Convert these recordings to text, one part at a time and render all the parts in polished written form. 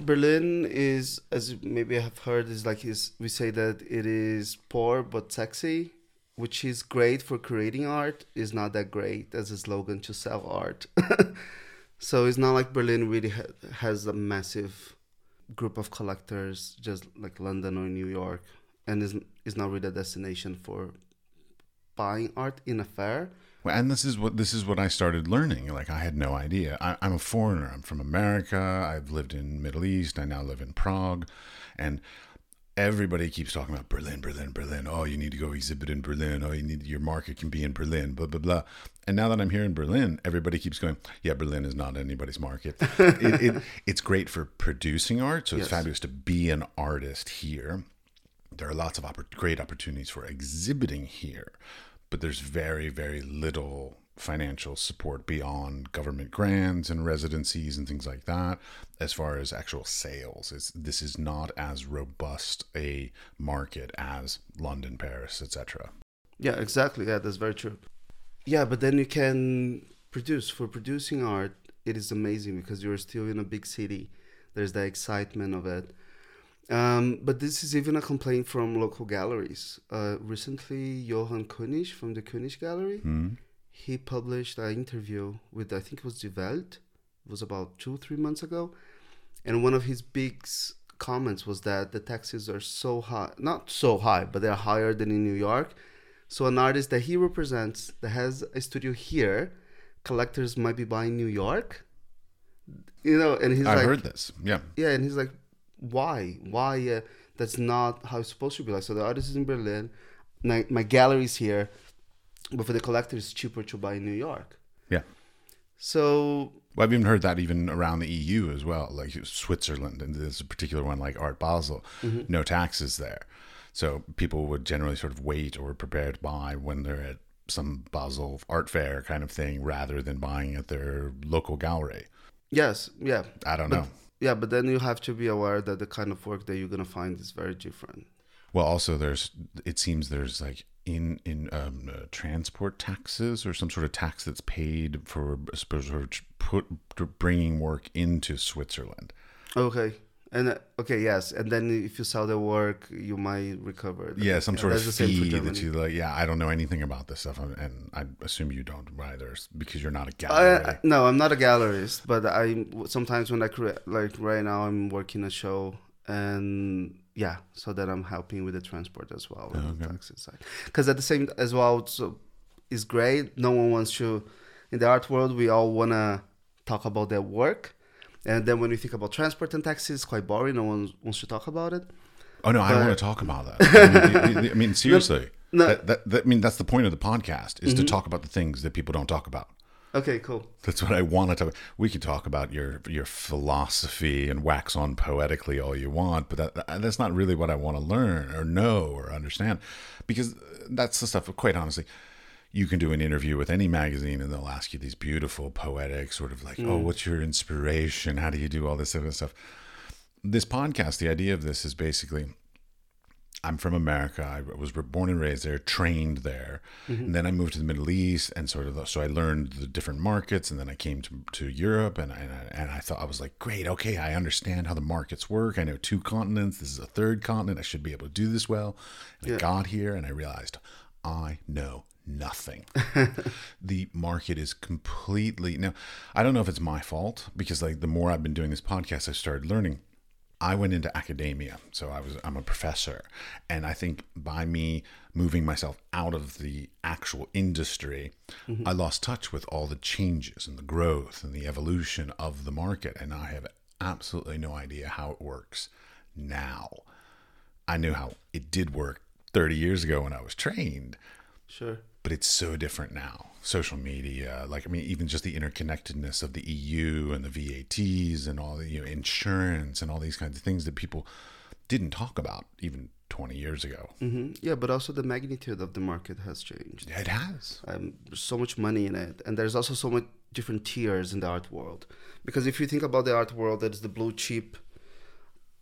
Berlin is, as maybe you have heard, is like we say that it is poor but sexy, which is great for creating art, is not that great as a slogan to sell art. So it's not like Berlin really has a massive group of collectors, just like London or New York, and is not really a destination for buying art in a fair. Well, and this is what I started learning. Like, I had no idea. I'm a foreigner. I'm from America. I've lived in Middle East. I now live in Prague, and everybody keeps talking about Berlin, Berlin, Berlin. Oh, you need to go exhibit in Berlin. Oh, your market can be in Berlin, blah, blah, blah. And now that I'm here in Berlin, everybody keeps going, yeah, Berlin is not anybody's market. It's great for producing art, so it's fabulous to be an artist here. There are lots of great opportunities for exhibiting here, but there's very, very little financial support beyond government grants and residencies and things like that as far as actual sales. This is not as robust a market as London, Paris, etc. Yeah, exactly. Yeah, that's very true. Yeah, but then you can produce. For producing art, it is amazing because you're still in a big city. There's the excitement of it. But this is even a complaint from local galleries. Recently, Johann König from the König Gallery, he published an interview with, I think it was Die Welt. It was about 2-3 months ago. And one of his big comments was that the taxes are so high. Not so high, but they're higher than in New York. So an artist that he represents that has a studio here, collectors might be buying New York. You know, and he's like... I heard this, yeah. Yeah, and he's like, why? Why? That's not how it's supposed to be. Like, so the artist is in Berlin. My gallery's here. But for the collector, it's cheaper to buy in New York. Yeah. So... Well, I've even heard that even around the EU as well, like Switzerland. And there's a particular one like Art Basel. Mm-hmm. No taxes there. So people would generally sort of wait or prepare to buy when they're at some Basel art fair kind of thing rather than buying at their local gallery. Yes, yeah. I don't know. Yeah, but then you have to be aware that the kind of work that you're going to find is very different. Well, also, it seems there's like... in transport taxes or some sort of tax that's paid for bringing work into Switzerland. Okay. And okay, yes. And then if you sell the work, you might recover. Yeah, some sort of fee that you like. Yeah, I don't know anything about this stuff. And I assume you don't either because you're not a gallery. No, I'm not a gallerist. But I sometimes when I create, like right now I'm working a show and... Yeah, so that I'm helping with the transport as well. Okay. And the tax inside. Because at the same as well, so it's great. No one wants to, in the art world, we all want to talk about their work. And then when we think about transport and taxes, it's quite boring. No one wants to talk about it. Oh, no, but... I want to talk about that. I mean seriously. No. That's the point of the podcast is to talk about the things that people don't talk about. Okay, cool. That's what I want to talk about. We could talk about your philosophy and wax on poetically all you want, but that's not really what I want to learn or know or understand, because that's the stuff, quite honestly, you can do an interview with any magazine and they'll ask you these beautiful poetic sort of like, oh, what's your inspiration? How do you do all this sort of stuff? This podcast, the idea of this is basically... I'm from America. I was born and raised there, trained there. Mm-hmm. And then I moved to the Middle East and so I learned the different markets. And then I came to Europe and I thought, I was like, great. Okay. I understand how the markets work. I know 2 continents. This is a 3rd continent. I should be able to do this well. And I got here and I realized I know nothing. The market is completely... Now, I don't know if it's my fault because like the more I've been doing this podcast, I've started learning. I went into academia, so I'm a professor, and I think by me moving myself out of the actual industry, I lost touch with all the changes and the growth and the evolution of the market, and I have absolutely no idea how it works now. I knew how it did work 30 years ago when I was trained. Sure. But it's so different now. Social media, even just the interconnectedness of the EU and the VATs and all the insurance and all these kinds of things that people didn't talk about even 20 years ago. Mm-hmm. Yeah, but also the magnitude of the market has changed. It has. There's so much money in it. And there's also so much different tiers in the art world. Because if you think about the art world, that is the blue chip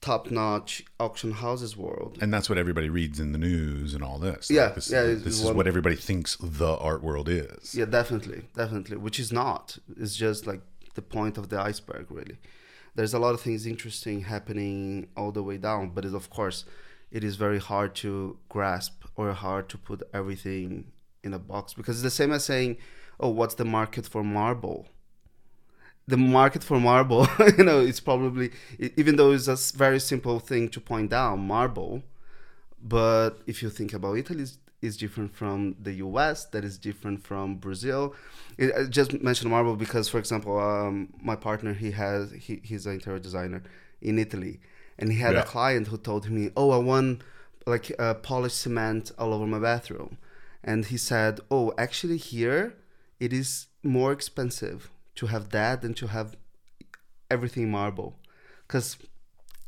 top-notch auction houses world. And that's what everybody reads in the news and all this. Yeah. Like this, yeah, this is what everybody thinks the art world is. Yeah, definitely. Definitely. Which is not. It's just like the point of the iceberg, really. There's a lot of things interesting happening all the way down. But of course, it is very hard to grasp or hard to put everything in a box. Because it's the same as saying, oh, what's the market for marble? The market for marble, you know, it's probably, even though it's a very simple thing to point out, marble. But if you think about Italy, it's different from the US, that is different from Brazil. I just mentioned marble because, for example, my partner, he's an interior designer in Italy. And he had a client who told me, oh, I want like polished cement all over my bathroom. And he said, oh, actually here, it is more expensive to have that than to have everything marble, because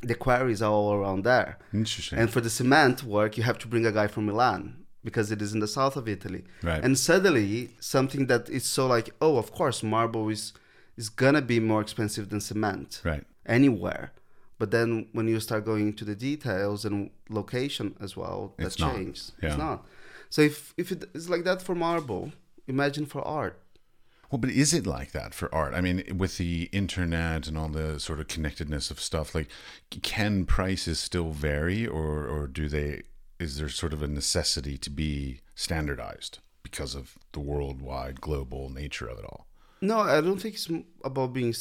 the quarries are all around there. Interesting. And for the cement work, you have to bring a guy from Milan because it is in the south of Italy. Right. And suddenly, something that is so like, oh, of course, marble is gonna be more expensive than cement. Right. Anywhere. But then when you start going into the details and location as well, that changes. Yeah. It's not. So if it's like that for marble, imagine for art. Well, but is it like that for art? I mean, with the internet and all the sort of connectedness of stuff, like, can prices still vary, or do they? Is there sort of a necessity to be standardized because of the worldwide global nature of it all? No, I don't think it's about being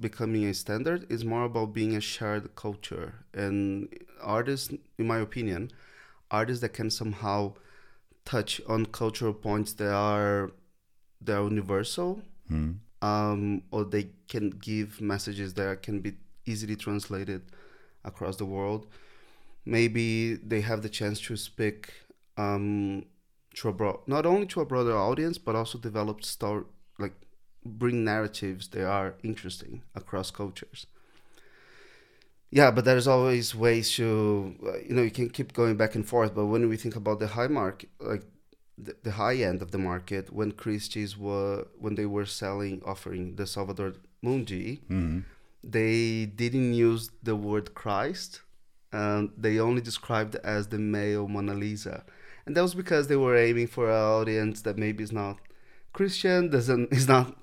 becoming a standard. It's more about being a shared culture. And artists, in my opinion, artists that can somehow touch on cultural points that are universal, or they can give messages that can be easily translated across the world. Maybe they have the chance to speak to a not only to a broader audience, but also develop story, like bring narratives that are interesting across cultures. Yeah, but there's always ways to, you know, you can keep going back and forth. But when we think about the high market, like the high end of the market, when Christie's were offering the Salvador Muri, they didn't use the word Christ. They only described it as the male Mona Lisa, and that was because they were aiming for an audience that maybe is not Christian, that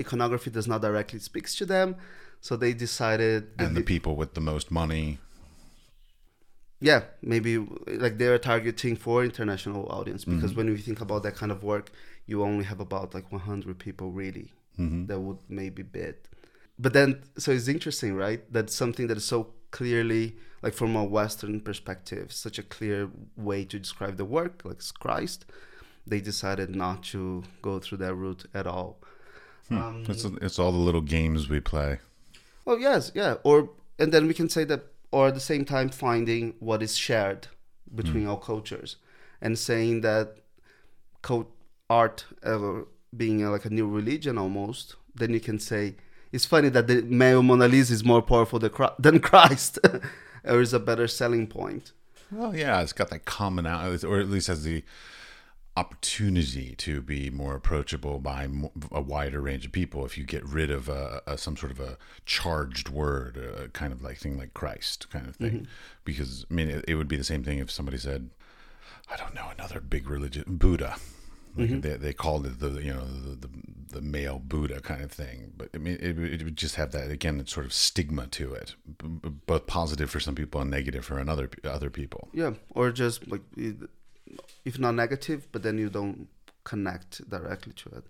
iconography does not directly speaks to them. So they decided, and the people with the most money. Yeah, maybe like they're targeting for international audience, because when we think about that kind of work, you only have about like 100 people really that would maybe bid. But then, so it's interesting, right? That's something that is so clearly, like from a Western perspective, such a clear way to describe the work, like Christ, they decided not to go through that route at all. It's all the little games we play. Oh, yes, yeah. And then we can say that, or at the same time finding what is shared between all cultures and saying that art being like a new religion almost, then you can say, it's funny that the male Mona Lisa is more powerful than Christ, or is a better selling point. Well, yeah, it's got that commonality, or at least has the opportunity to be more approachable by a wider range of people if you get rid of some sort of a charged word, a kind of like thing like Christ kind of thing. Because, I mean, it would be the same thing if somebody said, I don't know, another big religion, Buddha. Like they called it the male Buddha kind of thing. But, I mean, it would just have that, again, that sort of stigma to it, both positive for some people and negative for other people. Yeah, or just like... if not negative, but then you don't connect directly to it.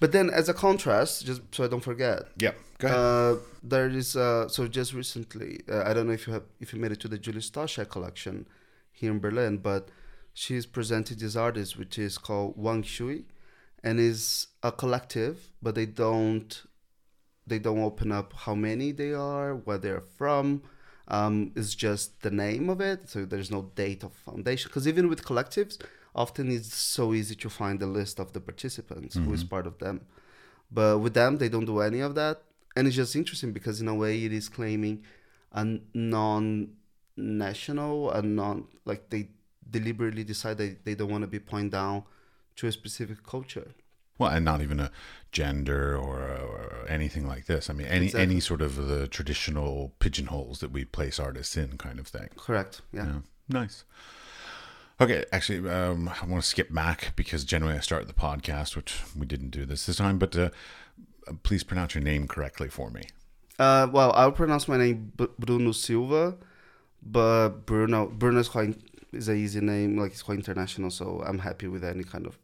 But then as a contrast, just so I don't forget. Yeah, go ahead. There is, so just recently, I don't know if you made it to the Julia Stoschek collection here in Berlin, but she's presented this artist, which is called Wang Shui, and is a collective, but they don't open up how many they are, where they're from. It's just the name of it, so there's no date of foundation. Because even with collectives, often it's so easy to find the list of the participants who is part of them. But with them, they don't do any of that. And it's just interesting because in a way it is claiming a non-national, like they deliberately decide they don't want to be pointed down to a specific culture. well, and not even a gender or anything like this. I mean, any sort of the traditional pigeonholes that we place artists in, kind of thing. Correct. Yeah. Yeah. Nice. Okay, actually, I want to skip back because generally I start the podcast, which we didn't do this time, but please pronounce your name correctly for me. Well, I'll pronounce my name Bruno Silva, but Bruno is an easy name, like it's quite international, so I'm happy with any kind of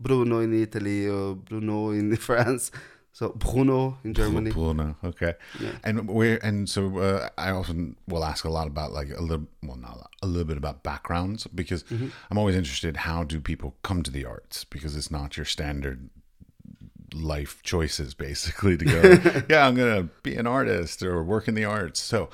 Bruno in Italy or Bruno in France. So Bruno in Germany. Bruno, okay. Yeah. And so I often will ask a lot about a little bit about backgrounds because I'm always interested, how do people come to the arts? Because it's not your standard life choices basically to go, yeah, I'm going to be an artist or work in the arts. So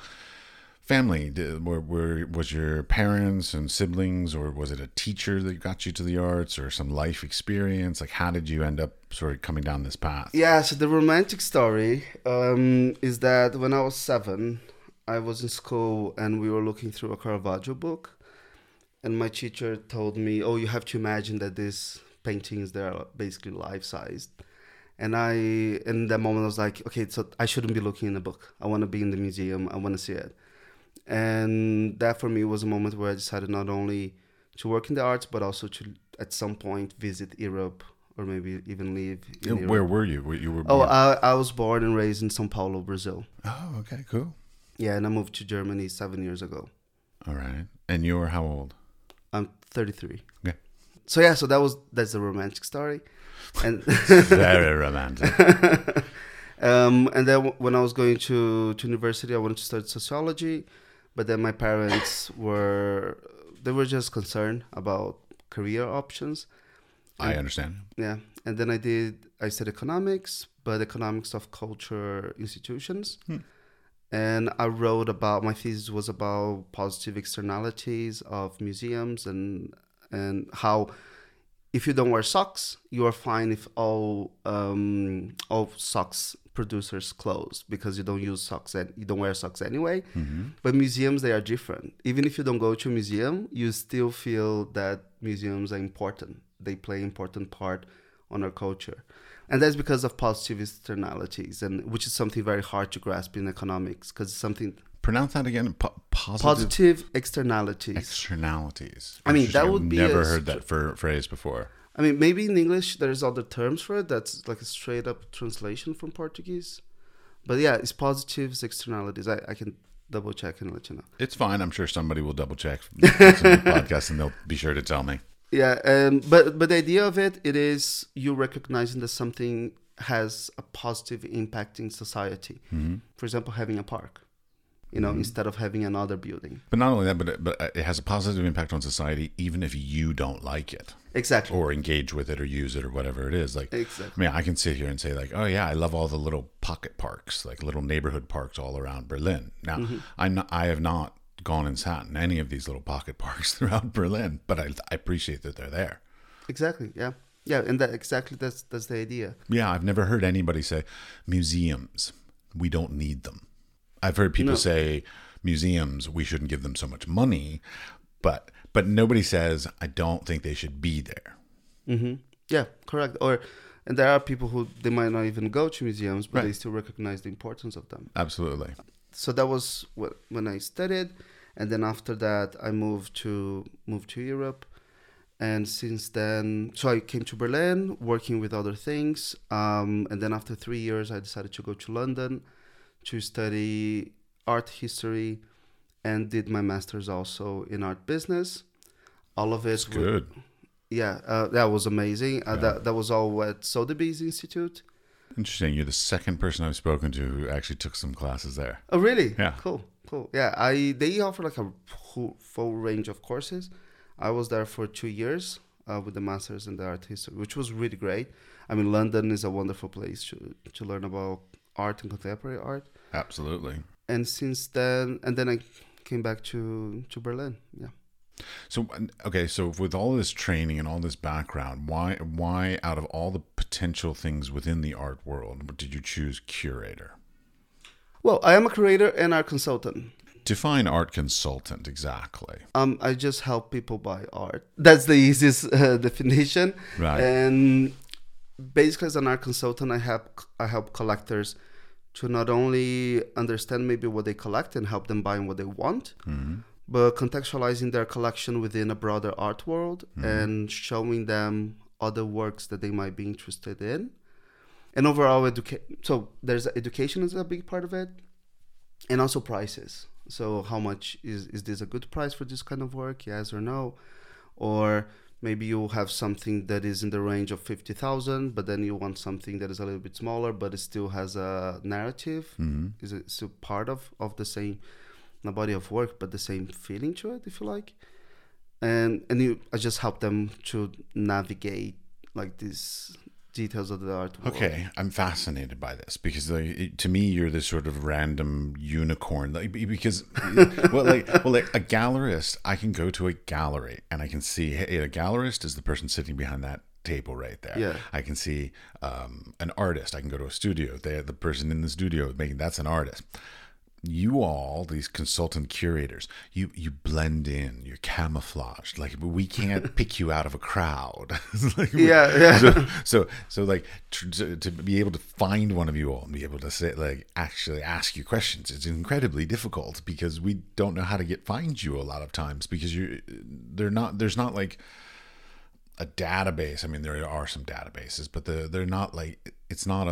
family, was your parents and siblings, or was it a teacher that got you to the arts, or some life experience? Like, how did you end up sort of coming down this path? Yeah, so the romantic story is that when I was 7, I was in school and we were looking through a Caravaggio book, and my teacher told me, oh, you have to imagine that these paintings, they're basically life-sized. And in that moment, I was like, okay, so I shouldn't be looking in the book. I want to be in the museum. I want to see it. And that for me was a moment where I decided not only to work in the arts, but also to at some point visit Europe or maybe even live in Europe. Where were you? Born? I was born and raised in São Paulo, Brazil. Oh, okay, cool. Yeah, and I moved to Germany 7 years ago. All right. And you were how old? I'm 33. Yeah. So yeah, so that's the romantic story. And very romantic. And then when I was going to university, I wanted to study sociology. But then my parents were just concerned about career options. I understand. Yeah. And then I studied economics, but economics of culture institutions. And I wrote my thesis was about positive externalities of museums and how if you don't wear socks, you are fine if all socks producers close, because you don't use socks and you don't wear socks anyway. But museums, they are different. Even if you don't go to a museum, you still feel that museums are important. They play an important part on our culture, and that's because of positive externalities, and which is something very hard to grasp in economics, because it's something. Pronounce that again. Positive externalities. Externalities. I mean, that would be. I've never heard that phrase before. I mean, maybe in English there's other terms for it. That's like a straight up translation from Portuguese. But yeah, it's positives, externalities. I can double check and let you know. It's fine. I'm sure somebody will double check the podcast and they'll be sure to tell me. Yeah, but the idea of it is you recognizing that something has a positive impact in society. For example, having a park. You know, instead of having another building. But not only that, but it has a positive impact on society, even if you don't like it. Exactly. Or engage with it or use it or whatever it is. Like, exactly. I mean, I can sit here and say like, oh yeah, I love all the little pocket parks, like little neighborhood parks all around Berlin. Now, I have not gone and sat in any of these little pocket parks throughout Berlin, but I appreciate that they're there. Exactly, yeah. Yeah, and that's the idea. Yeah, I've never heard anybody say, museums, we don't need them. I've heard people say museums, we shouldn't give them so much money, but nobody says, I don't think they should be there. Yeah, correct. And there are people who, they might not even go to museums, but they still recognize the importance of them. Absolutely. So that was when I studied. And then after that, I moved to Europe. And since then, so I came to Berlin, working with other things. And then after 3 years, I decided to go to London to study art history, and did my master's also in art business. All of it was good. Yeah, that was amazing. Yeah. That was all at Sotheby's Institute. Interesting. You're the second person I've spoken to who actually took some classes there. Oh, really? Yeah. Cool. Yeah, they offer like a full range of courses. I was there for 2 years with the master's in the art history, which was really great. I mean, London is a wonderful place to learn about art and contemporary art. Absolutely. And since then, and then I came back to Berlin. Yeah. So, okay. So with all this training and all this background, why out of all the potential things within the art world, did you choose curator? Well, I am a curator and art consultant. Define art consultant, exactly. I just help people buy art. That's the easiest definition. Right. And basically as an art consultant, I help collectors to not only understand maybe what they collect and help them buy what they want, mm-hmm. but contextualizing their collection within a broader art world mm-hmm. and showing them other works that they might be interested in. And overall, so there's education is a big part of it, and also prices. So how much is this a good price for this kind of work? Yes or no? Or maybe you have something that is in the range of 50,000, but then you want something that is a little bit smaller, but it still has a narrative. Mm-hmm. Is it still part of the same body of work, but the same feeling to it, if you like? And I just help them to navigate like this. Details of the art world. Okay, I'm fascinated by this because, to me, you're this sort of random unicorn. Because a gallerist, I can go to a gallery and I can see a gallerist is the person sitting behind that table right there. Yeah. I can see an artist. I can go to a studio. The person in the studio making that's an artist. You all, these consultant curators, you blend in, you're camouflaged. Like, we can't pick you out of a crowd. Like, yeah. So to be able to find one of you all and be able to say, like, actually ask you questions, it's incredibly difficult because we don't know how to find you a lot of times because there's not like a database. I mean, there are some databases, but they're not like, it's not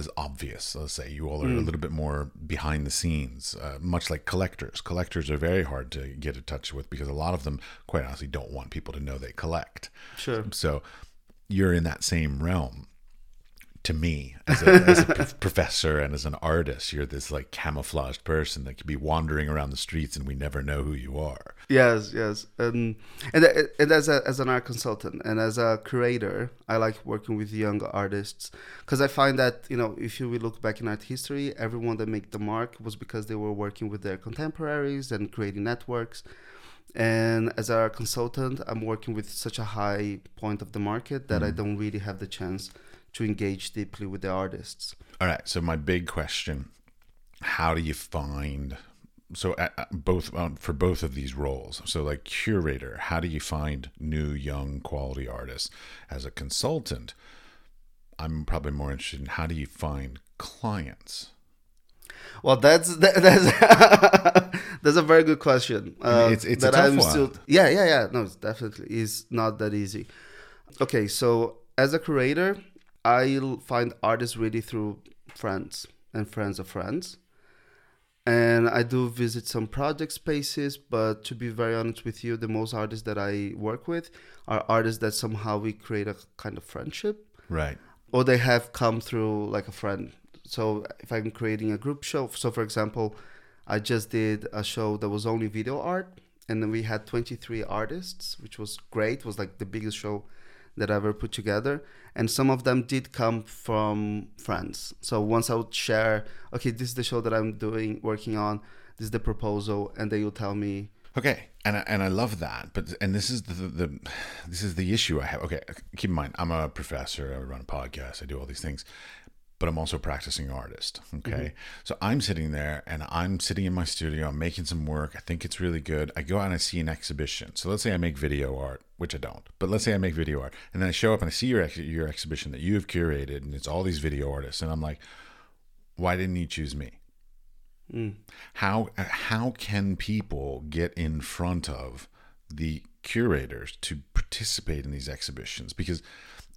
as obvious, let's say. You all are a little bit more behind the scenes, much like collectors. Collectors are very hard to get in touch with because a lot of them, quite honestly, don't want people to know they collect. Sure. So you're in that same realm. To me, as a professor and as an artist, you're this like camouflaged person that could be wandering around the streets and we never know who you are. Yes. And as an art consultant and as a curator, I like working with young artists because I find that, if we look back in art history, everyone that made the mark was because they were working with their contemporaries and creating networks. And as a consultant, I'm working with such a high point of the market that I don't really have the chance to engage deeply with the artists. All right. So my big question, how do you find, for both of these roles, so like curator, how do you find new, young, quality artists? As a consultant, I'm probably more interested in how do you find clients? Well, that's that's a very good question. It's a tough one. Yeah. No, it's definitely is not that easy. Okay. So as a curator, I find artists really through friends and friends of friends. And I do visit some project spaces, but to be very honest with you, the most artists that I work with are artists that somehow we create a kind of friendship. Right. Or they have come through like a friend. So if I'm creating a group show, so for example, I just did a show that was only video art and then we had 23 artists, which was great. It was like the biggest show that I ever put together, and some of them did come from friends. So once I would share, okay, this is the show that I'm working on, this is the proposal, and they will tell me. Okay, and I love that, but this is the issue I have. Okay, keep in mind, I'm a professor, I run a podcast, I do all these things, but I'm also a practicing artist, okay? Mm-hmm. So I'm sitting there and I'm sitting in my studio, I'm making some work, I think it's really good. I go out and I see an exhibition. So let's say I make video art, which I don't, but let's say I make video art and then I show up and I see your exhibition that you've curated and it's all these video artists and I'm like, why didn't you choose me? Mm. How can people get in front of the curators to participate in these exhibitions? Because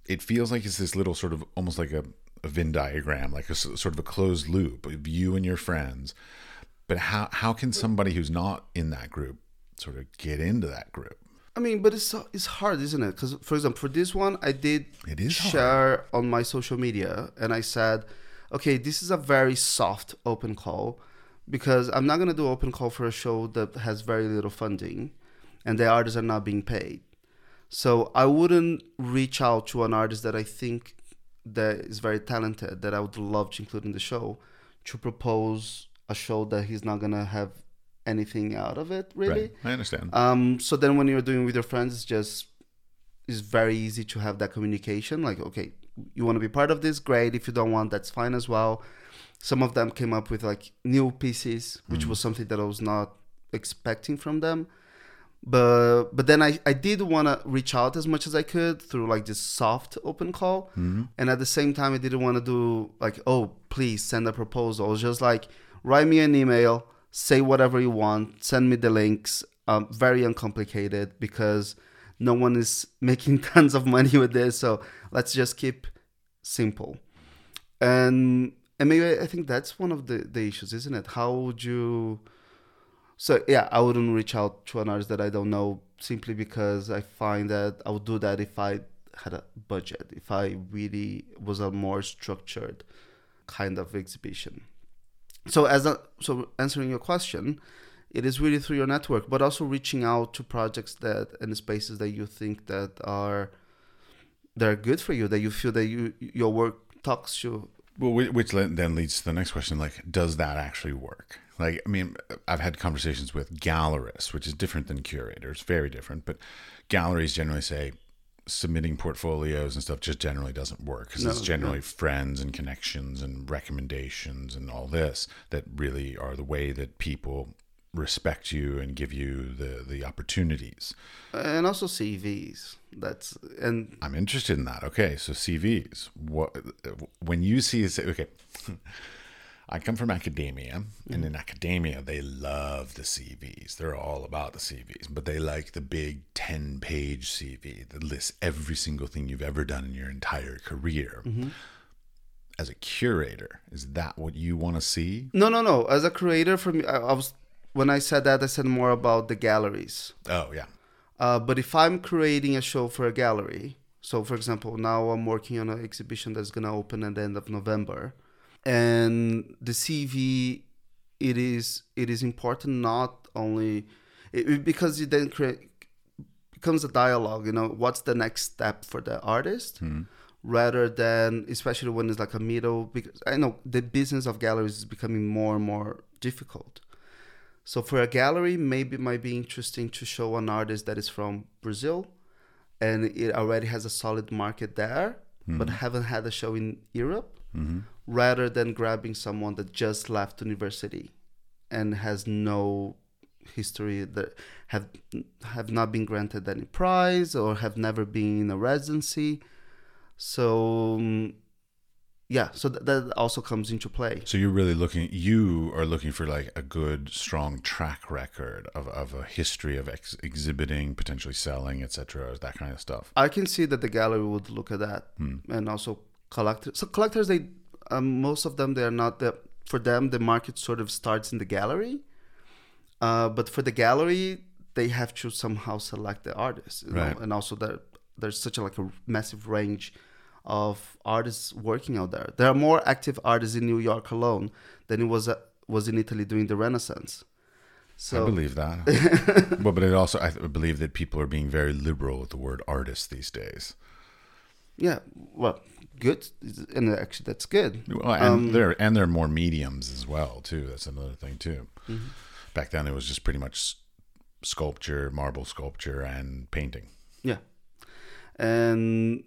it feels like it's this little sort of almost like a Venn diagram, like a sort of a closed loop of you and your friends, but how can somebody who's not in that group sort of get into that group? I mean, but it's hard, isn't it? Because for example, for this one, I did share on my social media and I said, okay, this is a very soft open call because I'm not going to do open call for a show that has very little funding and the artists are not being paid. So I wouldn't reach out to an artist that I think that is very talented that I would love to include in the show to propose a show that he's not gonna have anything out of it, really. Right. I understand. So then when you're doing with your friends, it's very easy to have that communication. Like, okay, you want to be part of this? Great. If you don't want, that's fine as well. Some of them came up with like new pieces, which was something that I was not expecting from them. But then I did want to reach out as much as I could through like this soft open call. Mm-hmm. And at the same time, I didn't want to do like, oh, please send a proposal. It was just like, write me an email, say whatever you want, send me the links. Very uncomplicated because no one is making tons of money with this. So let's just keep simple. And maybe I think that's one of the issues, isn't it? How would you... So, yeah, I wouldn't reach out to an artist that I don't know simply because I find that I would do that if I had a budget, if I really was a more structured kind of exhibition. So answering your question, it is really through your network, but also reaching out to projects and spaces that you think that are good for you, that you feel that your work talks to. Well, which then leads to the next question, like, does that actually work? Like, I mean, I've had conversations with gallerists, which is different than curators, very different. But galleries generally say submitting portfolios and stuff just generally doesn't work because it's generally friends and connections and recommendations and all this that really are the way that people respect you and give you the opportunities. And also CVs. I'm interested in that. Okay, so CVs. What when you see it? Okay. I come from academia, and in academia, they love the CVs. They're all about the CVs, but they like the big 10-page CV that lists every single thing you've ever done in your entire career. Mm-hmm. As a curator, is that what you want to see? No. As a curator, for me, when I said that, I said more about the galleries. Oh, yeah. But if I'm creating a show for a gallery, so for example, now I'm working on an exhibition that's going to open at the end of November, and the CV, it is important not only because it then becomes a dialogue. You know, what's the next step for the artist, rather than, especially when it's like a middle. Because I know the business of galleries is becoming more and more difficult. So for a gallery, maybe it might be interesting to show an artist that is from Brazil, and it already has a solid market there, but haven't had a show in Europe. Mm-hmm. Rather than grabbing someone that just left university and has no history, that have not been granted any prize or have never been in a residency. So yeah, so that also comes into play. So you're really looking for like a good, strong track record of a history of exhibiting, potentially selling, etc., that kind of stuff. I can see that the gallery would look at that, and also collectors. So collectors, they most of them, they are not that. For them, the market sort of starts in the gallery, but for the gallery, they have to somehow select the artists, you know? And also there's such a massive range of artists working out there. There are more active artists in New York alone than it was in Italy during the Renaissance. So I believe that, but it also, I believe that people are being very liberal with the word artist these days. Yeah, well, good, and actually that's good. Well, and there are more mediums as well too. That's another thing too. Mm-hmm. Back then, it was just pretty much sculpture, marble sculpture, and painting. Yeah, and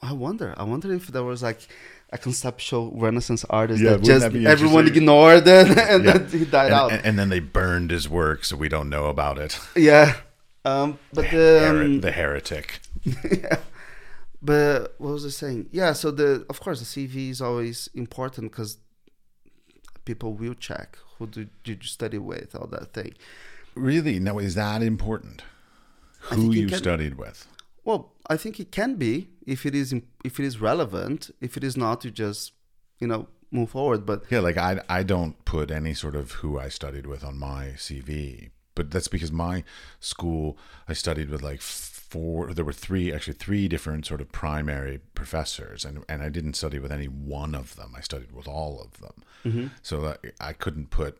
I wonder if there was like a conceptual Renaissance artist that just everyone ignored it, and then he died out. And then they burned his work, so we don't know about it. Yeah, but the heretic. Yeah. But what was I saying? Yeah, so of course the CV is always important because people will check who did you study with, all that thing. Really? Now, is that important? Who you studied with? Well, I think it can be if it is relevant. If it is not, you just move forward. But yeah, like I don't put any sort of who I studied with on my CV, but that's because my school I studied with like. There were three different sort of primary professors, and I didn't study with any one of them. I studied with all of them. Mm-hmm. So that I couldn't put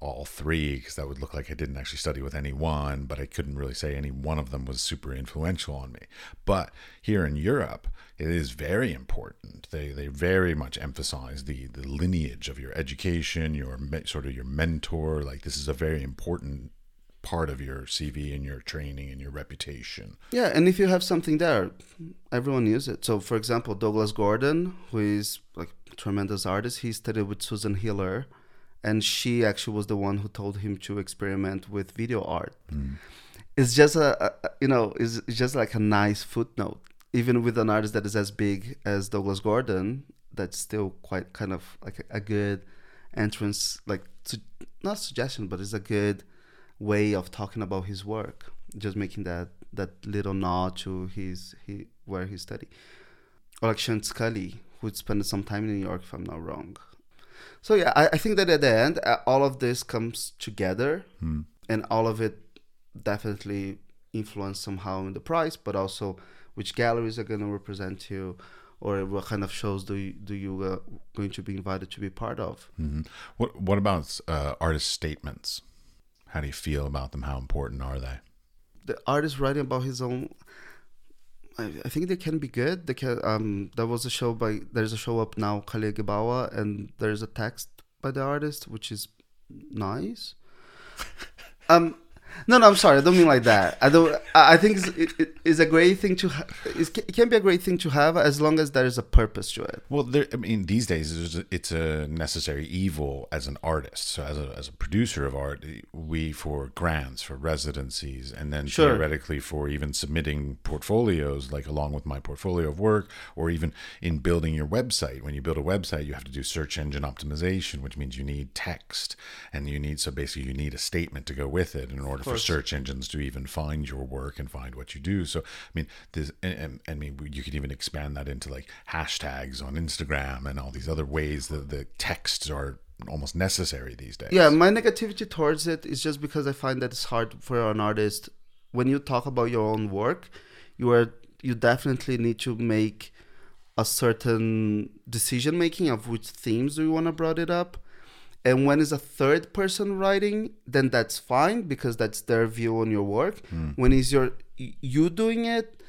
all three because that would look like I didn't actually study with any one, but I couldn't really say any one of them was super influential on me. But here in Europe, it is very important. They very much emphasize the lineage of your education, your mentor. Like, this is a very important part of your CV and your training and your reputation. Yeah, and if you have something there, everyone uses it. So, for example, Douglas Gordon, who is like a tremendous artist, he studied with Susan Hiller And she actually was the one who told him to experiment with video art. Mm. It's just it's just like a nice footnote. Even with an artist that is as big as Douglas Gordon, that's still quite kind of like a good entrance, like not suggestion, but it's a good way of talking about his work. Just making that little nod to where he studied. Or like Sean Scully, who spent some time in New York, if I'm not wrong. So yeah, I think that at the end, all of this comes together, and all of it definitely influenced somehow in the price, but also which galleries are going to represent you, or what kind of shows do you going to be invited to be part of. Mm-hmm. What about artist statements? How do you feel about them? How important are they? The artist writing about his own. I think they can be good. They can. There was a show by. There's a show up now, Khalil Gibawa, and there's a text by the artist, which is nice. No, I'm sorry. I don't mean like that. I think it's a great thing to. It can be a great thing to have as long as there is a purpose to it. Well, these days it's a necessary evil as an artist. So as a producer of art, we for grants, for residencies, and then theoretically for even submitting portfolios, like along with my portfolio of work, or even in building your website. When you build a website, you have to do search engine optimization, which means you need text, and you need a statement to go with it in order for search engines to even find your work and find what you do. So, I mean, you could even expand that into like hashtags on Instagram and all these other ways that the texts are almost necessary these days. Yeah, my negativity towards it is just because I find that it's hard for an artist. When you talk about your own work, you definitely need to make a certain decision making of which themes do you want to brought it up. And when it's a third person writing, then that's fine because that's their view on your work. Mm. When it's you doing it,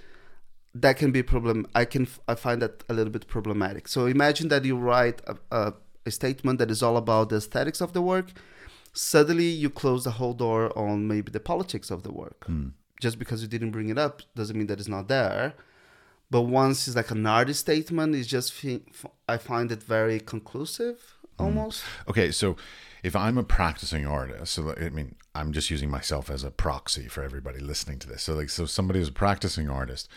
that can be problem. I find that a little bit problematic. So imagine that you write a statement that is all about the aesthetics of the work. Suddenly you close the whole door on maybe the politics of the work. Mm. Just because you didn't bring it up doesn't mean that it's not there. But once it's like an artist statement, it's just I find it very conclusive. Almost. Okay, so if I'm a practicing artist, so I mean, I'm just using myself as a proxy for everybody listening to this. So somebody who's a practicing artist,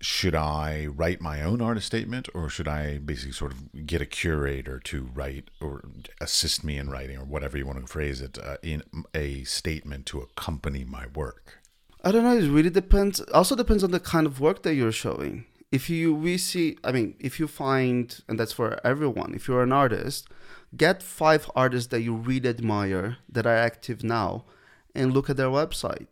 should I write my own artist statement, or should I basically sort of get a curator to write or assist me in writing, or whatever you want to phrase it, in a statement to accompany my work? I don't know. It really depends. Also depends on the kind of work that you're showing. If you find, and that's for everyone, if you're an artist, get 5 artists that you really admire that are active now and look at their website.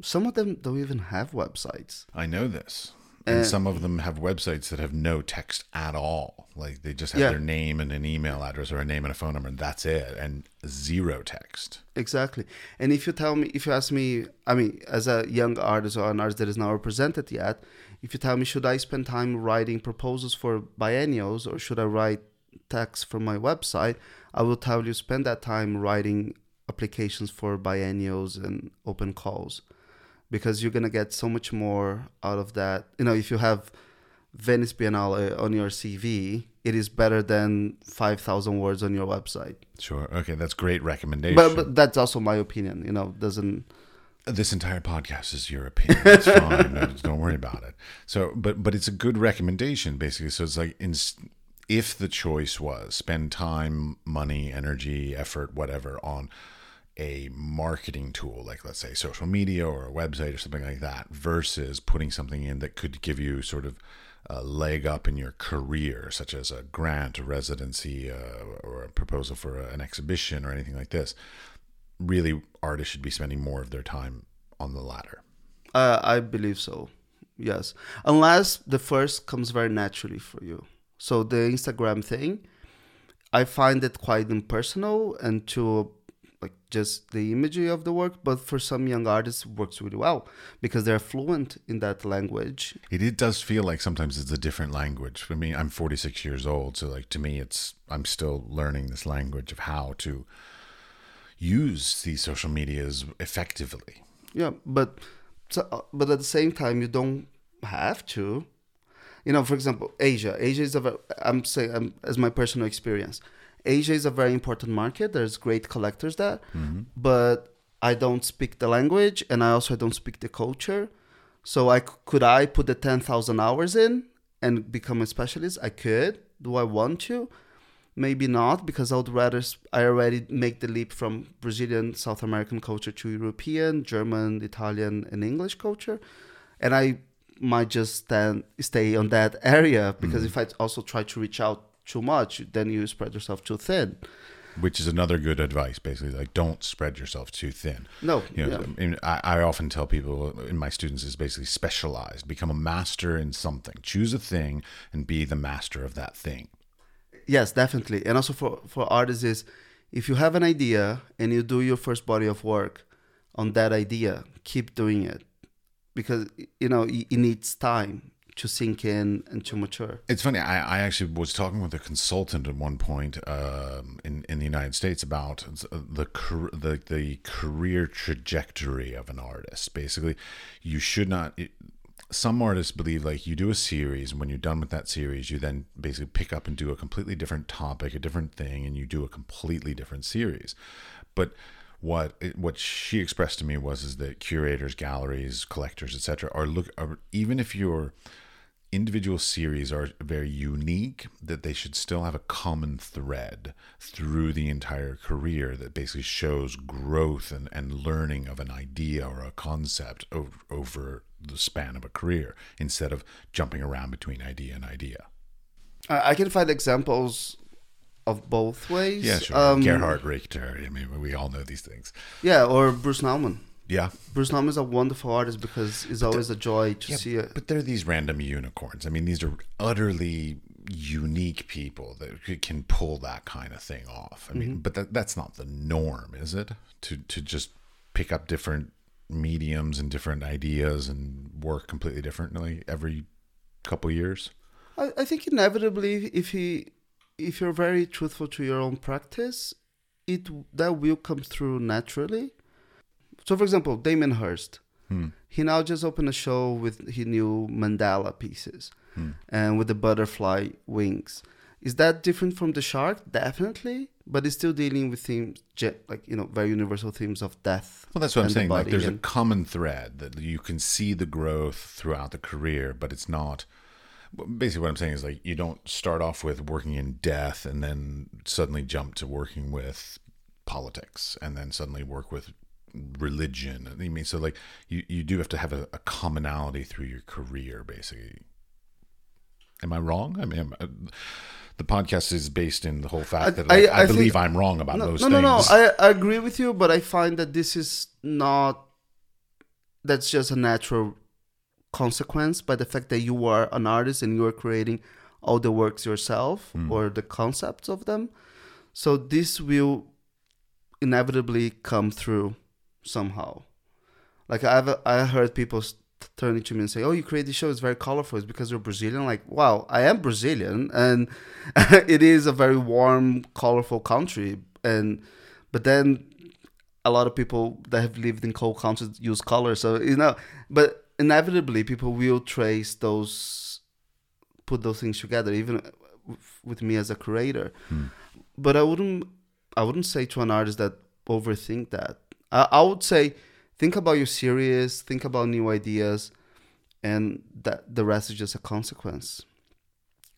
Some of them don't even have websites. I know this. And some of them have websites that have no text at all. Like they just have their name and an email address or a name and a phone number, and that's it, and zero text. Exactly. And if you ask me, I mean, as a young artist or an artist that is not represented yet, if you tell me, should I spend time writing proposals for biennials or should I write text for my website? I will tell you, spend that time writing applications for biennials and open calls, because you're going to get so much more out of that. You know, if you have Venice Biennale on your CV, it is better than 5,000 words on your website. Sure. Okay. That's great recommendation. But that's also my opinion, you know, doesn't... This entire podcast is your opinion. It's fine. Don't worry about it. So, but it's a good recommendation, basically. So it's like, if the choice was spend time, money, energy, effort, whatever, on a marketing tool, like let's say social media or a website or something like that, versus putting something in that could give you sort of a leg up in your career, such as a grant, a residency, or a proposal for an exhibition or anything like this. Really, artists should be spending more of their time on the latter. I believe so, yes. Unless the first comes very naturally for you. So the Instagram thing, I find it quite impersonal and to like just the imagery of the work, but for some young artists, it works really well because they're fluent in that language. It does feel like sometimes it's a different language. I mean, I'm 46 years old, so like to me, I'm still learning this language of how to use these social medias effectively. Yeah, but at the same time, you don't have to. You know, for example, Asia is I'm saying as my personal experience, Asia is a very important market. There's great collectors there, mm-hmm. but I don't speak the language, and I also don't speak the culture. So I could put the 10,000 hours in and become a specialist? I could. Do I want to? Maybe not, because I already make the leap from Brazilian, South American culture to European, German, Italian, and English culture. And I might just then stay on that area, because if I also try to reach out too much, then you spread yourself too thin. Which is another good advice, basically. Like, don't spread yourself too thin. No. You know, yeah. I often tell people, in my students, is basically specialize. Become a master in something. Choose a thing and be the master of that thing. Yes, definitely. And also for artists is, if you have an idea and you do your first body of work on that idea, keep doing it. Because, you know, it needs time to sink in and to mature. It's funny. I actually was talking with a consultant at one point in the United States about the career trajectory of an artist. Basically, you should not. Some artists believe, like, you do a series, and when you're done with that series, you then basically pick up and do a completely different topic, a different thing, and you do a completely different series. But what she expressed to me was that curators, galleries, collectors, etc., are even if your individual series are very unique, that they should still have a common thread through the entire career that basically shows growth and learning of an idea or a concept over the span of a career, instead of jumping around between idea and idea. I can find examples of both ways. Yeah, sure. Gerhard Richter. I mean, we all know these things. Yeah, or Bruce Nauman. Yeah. Bruce Nauman is a wonderful artist, because it's always a joy to see it. But they're these random unicorns. I mean, these are utterly unique people that can pull that kind of thing off. I mean, but that's not the norm, is it? To just pick up different mediums and different ideas and work completely differently every couple years? I think inevitably, if you're very truthful to your own practice, that will come through naturally. So, for example, Damien Hirst, he now just opened a show with his new mandala pieces and with the butterfly wings. Is that different from the shark? Definitely, but it's still dealing with themes, like, you know, very universal themes of death. Well, that's what I'm saying. Like, there's a common thread that you can see the growth throughout the career, but it's not. Basically, what I'm saying is, like, you don't start off with working in death and then suddenly jump to working with politics and then suddenly work with religion. I mean, so, like, you do have to have a commonality through your career, basically. Am I wrong? I mean, the podcast is based in the whole fact that I believe I'm wrong about those things. No. I agree with you, but I find that this is not. That's just a natural consequence by the fact that you are an artist and you are creating all the works yourself or the concepts of them. So this will inevitably come through somehow. Like, I heard people turning to me and say, "Oh, you create this show, it's very colorful, it's because you're Brazilian." Like, wow, I am Brazilian, and it is a very warm, colorful country. But then a lot of people that have lived in cold countries use color. So, you know, but inevitably people will put those things together, even with me as a curator. But I wouldn't say to an artist that overthink that. I would say, think about your series, think about new ideas, and that the rest is just a consequence.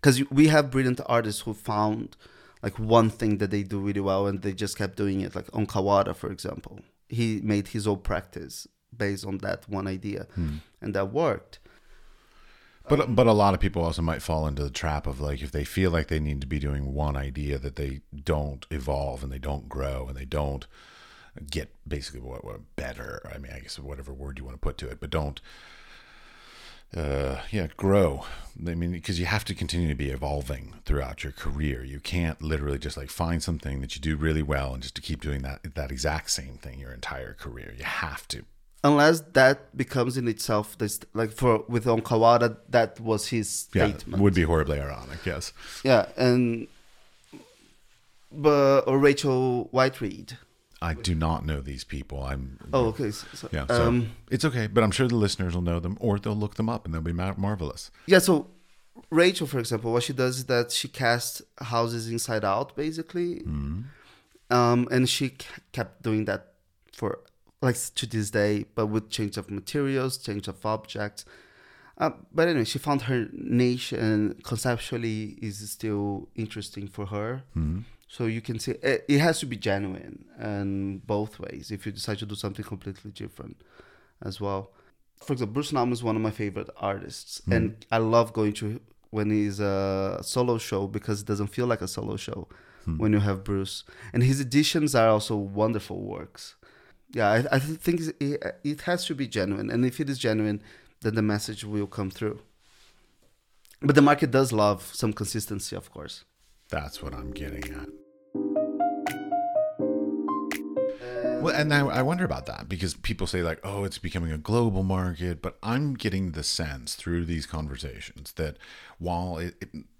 Because we have brilliant artists who found, like, one thing that they do really well, and they just kept doing it. Like On Kawara, for example, he made his own practice based on that one idea, and that worked. But a lot of people also might fall into the trap of, like, if they feel like they need to be doing one idea, that they don't evolve and they don't grow and they don't get basically what better. I mean, I guess whatever word you want to put to it, but don't grow. I mean, because you have to continue to be evolving throughout your career. You can't literally just, like, find something that you do really well and just to keep doing that exact same thing your entire career. You have to. Unless that becomes in itself, this, like, with On Kawara, that was his statement. Yeah, it would be horribly ironic, yes. Yeah, or Rachel Whiteread. I do not know these people. Okay. So, yeah, so it's okay, but I'm sure the listeners will know them, or they'll look them up and they'll be marvelous. Yeah, so Rachel, for example, what she does is that she casts houses inside out, basically. Mm. And she kept doing that for, like, to this day, but with change of materials, change of objects. But anyway, she found her niche, and conceptually is still interesting for her. Mm-hmm. So you can see it has to be genuine in both ways if you decide to do something completely different as well. For example, Bruce Nauman is one of my favorite artists. Mm-hmm. And I love going to when he's a solo show, because it doesn't feel like a solo show mm-hmm. when you have Bruce. And his editions are also wonderful works. Yeah, I think it has to be genuine. And if it is genuine, then the message will come through. But the market does love some consistency, of course. That's what I'm getting at. Well, and I wonder about that, because people say like, oh, it's becoming a global market, but I'm getting the sense through these conversations that while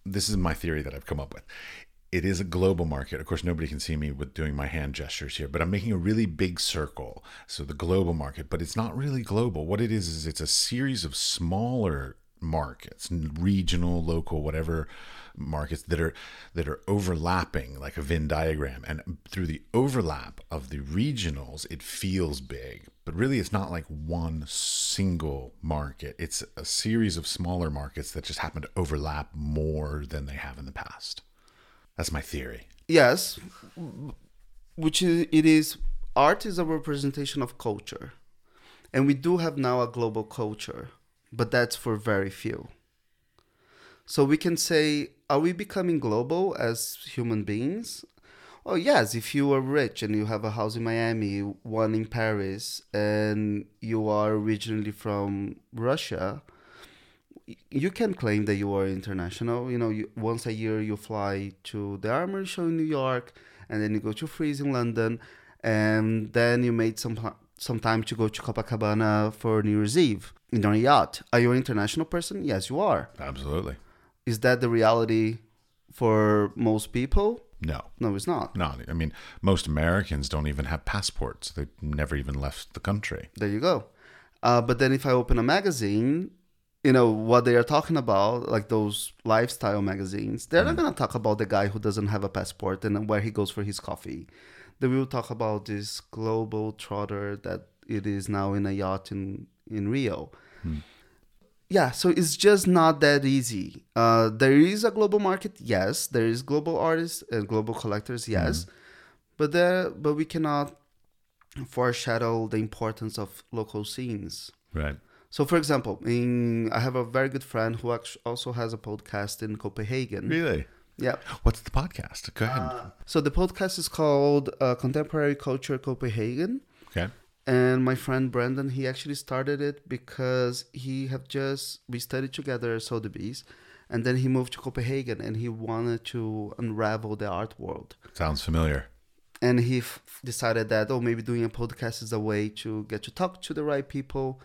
this is my theory that I've come up with, it is a global market. Of course, nobody can see me with doing my hand gestures here, but I'm making a really big circle. So the global market, but it's not really global. What it is it's a series of smaller markets, regional, local, whatever markets that are overlapping like a Venn diagram. And through the overlap of the regionals, it feels big, but really it's not like one single market. It's a series of smaller markets that just happen to overlap more than they have in the past. That's my theory. Yes, which is, it is, art is a representation of culture. And we do have now a global culture, but that's for very few. So we can say, are we becoming global as human beings? Oh, yes, if you are rich and you have a house in Miami, one in Paris, and you are originally from Russia, you can claim that you are international. You know, once a year you fly to the Armory Show in New York, and then you go to Frieze in London, and then you made some time to go to Copacabana for New Year's Eve in your yacht. Are you an international person? Yes, you are. Absolutely. Is that the reality for most people? No. No, it's not. No, I mean, most Americans don't even have passports. They've never even left the country. There you go. But then if I open a magazine, you know, what they are talking about, like those lifestyle magazines, they're not going to talk about the guy who doesn't have a passport and where he goes for his coffee. They will talk about this global trotter that it is now in a yacht in Rio. Mm. Yeah, so it's just not that easy. There is a global market, yes. There is global artists and global collectors, yes. Mm. But we cannot foreshadow the importance of local scenes. Right. So, for example, I have a very good friend who also has a podcast in Copenhagen. Really? Yeah. What's the podcast? Go ahead. So the podcast is called Contemporary Culture Copenhagen. Okay. And my friend Brandon, he actually started it because we studied together at Sotheby's, and then he moved to Copenhagen and he wanted to unravel the art world. Sounds familiar. And he decided that, maybe doing a podcast is a way to get to talk to the right people,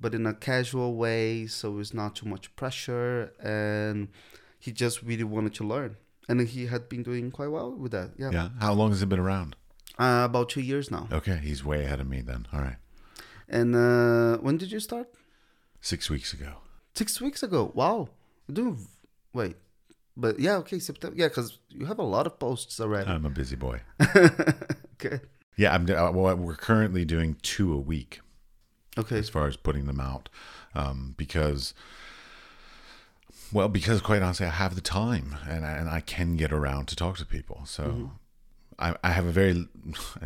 but in a casual way, so it's not too much pressure, and he just really wanted to learn. And he had been doing quite well with that, yeah. Yeah, how long has it been around? About 2 years now. Okay, he's way ahead of me then, all right. And when did you start? 6 weeks ago. 6 weeks ago, wow. But yeah, okay, September, yeah, because you have a lot of posts already. I'm a busy boy. Okay. Yeah, we're currently doing 2 a week. Okay. As far as putting them out, because quite honestly, I have the time and I can get around to talk to people. So mm-hmm. I have it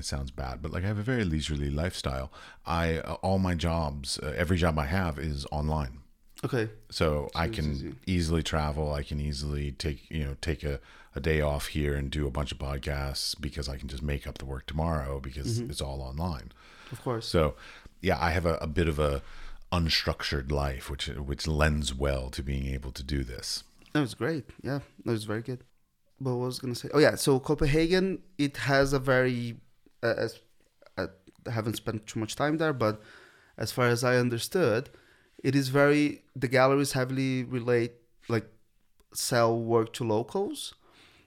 sounds bad, but like I have a very leisurely lifestyle. All my jobs, every job I have is online. Okay. So I can easily travel. I can easily take a day off here and do a bunch of podcasts because I can just make up the work tomorrow because mm-hmm. it's all online. Of course. So yeah, I have a bit of a unstructured life, which lends well to being able to do this. That was great. Yeah, that was very good. But what I was going to say, so Copenhagen, it has a very, I haven't spent too much time there, but as far as I understood, it is very, the galleries heavily sell work to locals.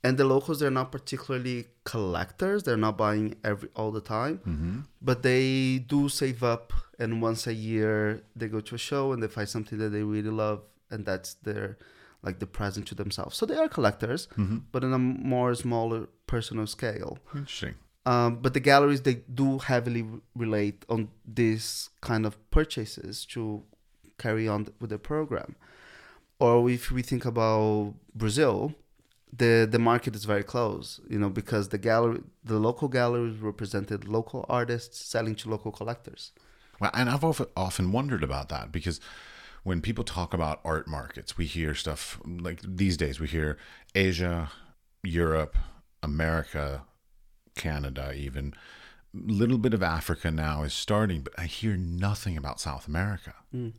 And the locals, they're not particularly collectors. They're not buying all the time. Mm-hmm. But they do save up. And once a year, they go to a show and they find something that they really love. And that's their like the present to themselves. So they are collectors, mm-hmm. but in a more smaller personal scale. Interesting. But the galleries, they do heavily relate on this kind of purchases to carry on with the program. Or if we think about Brazil, the market is very close, you know, because the local galleries represented local artists selling to local collectors. Well, and I've often wondered about that, because when people talk about art markets, we hear stuff like these days, we hear Asia, Europe, America, Canada, even a little bit of Africa now is starting, but I hear nothing about South America,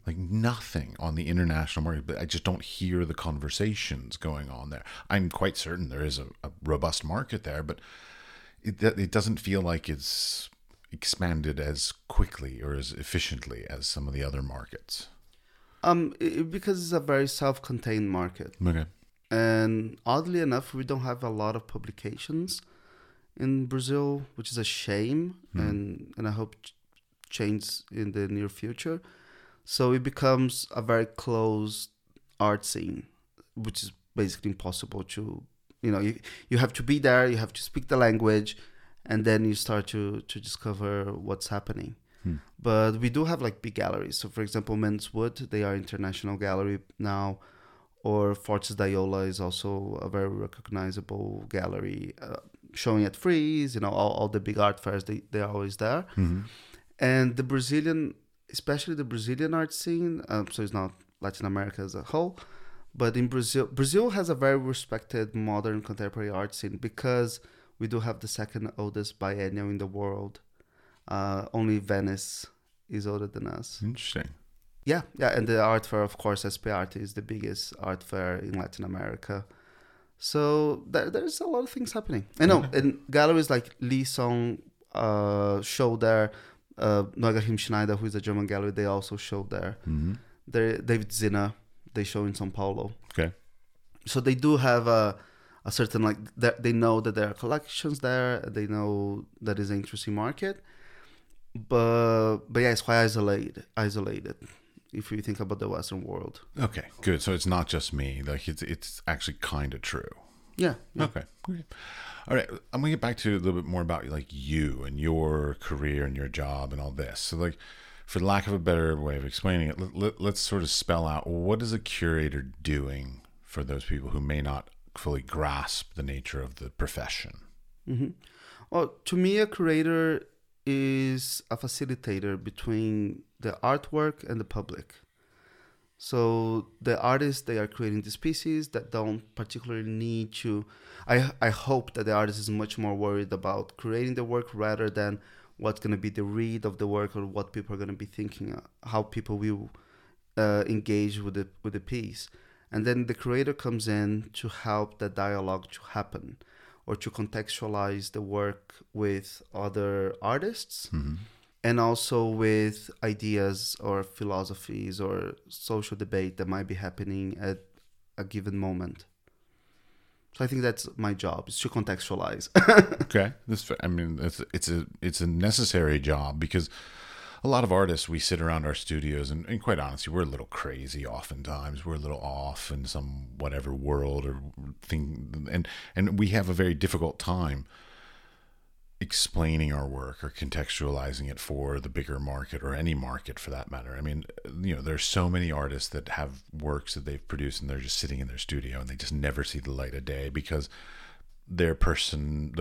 like nothing on the international market. But I just don't hear the conversations going on there. I'm quite certain there is a robust market there, but it doesn't feel like it's expanded as quickly or as efficiently as some of the other markets. Because it's a very self-contained market. Okay. And oddly enough, we don't have a lot of publications in Brazil, which is a shame, and I hope change in the near future. So it becomes a very closed art scene, which is basically impossible to, you know, you have to be there, you have to speak the language, and then you start to discover what's happening. But we do have like big galleries. So for example, Menswood, they are international gallery now. Or Fortes Daiola is also a very recognizable gallery, showing at Frieze, you know, all the big art fairs, they're always there. Mm-hmm. And the Brazilian, especially the Brazilian art scene, so it's not Latin America as a whole, but in Brazil has a very respected modern contemporary art scene, because we do have the second oldest biennial in the world. Only Venice is older than us. Interesting. Yeah, and the art fair, of course, SP Arte is the biggest art fair in Latin America. So there's a lot of things happening. I know, and galleries like Lee Song show there, Noagahim Schneider, who is a German gallery, they also show there. Mm-hmm. David Zina, they show in São Paulo. Okay. So they do have a certain, like, they know that there are collections there, they know that is an interesting market. But yeah, it's quite isolated. If you think about the Western world. Okay, good. So it's not just me. Like it's actually kind of true. Yeah. Okay. All right. I'm gonna get back to a little bit more about like you and your career and your job and all this. So like, for lack of a better way of explaining it, let's sort of spell out, what is a curator doing for those people who may not fully grasp the nature of the profession? Mm-hmm. Well, to me, a curator is a facilitator between the artwork and the public. So the artists, they are creating these pieces that don't particularly need to... I hope that the artist is much more worried about creating the work rather than what's going to be the read of the work or what people are going to be thinking, how people will engage with the piece. And then the creator comes in to help the dialogue to happen, or to contextualize the work with other artists, mm-hmm. and also with ideas or philosophies or social debate that might be happening at a given moment. So I think that's my job, is to contextualize. Okay. It's a necessary job, because a lot of artists, we sit around our studios and quite honestly, we're a little crazy oftentimes. We're a little off in some whatever world or thing. And we have a very difficult time explaining our work or contextualizing it for the bigger market, or any market for that matter. I mean, you know, there's so many artists that have works that they've produced and they're just sitting in their studio and they just never see the light of day, because their personality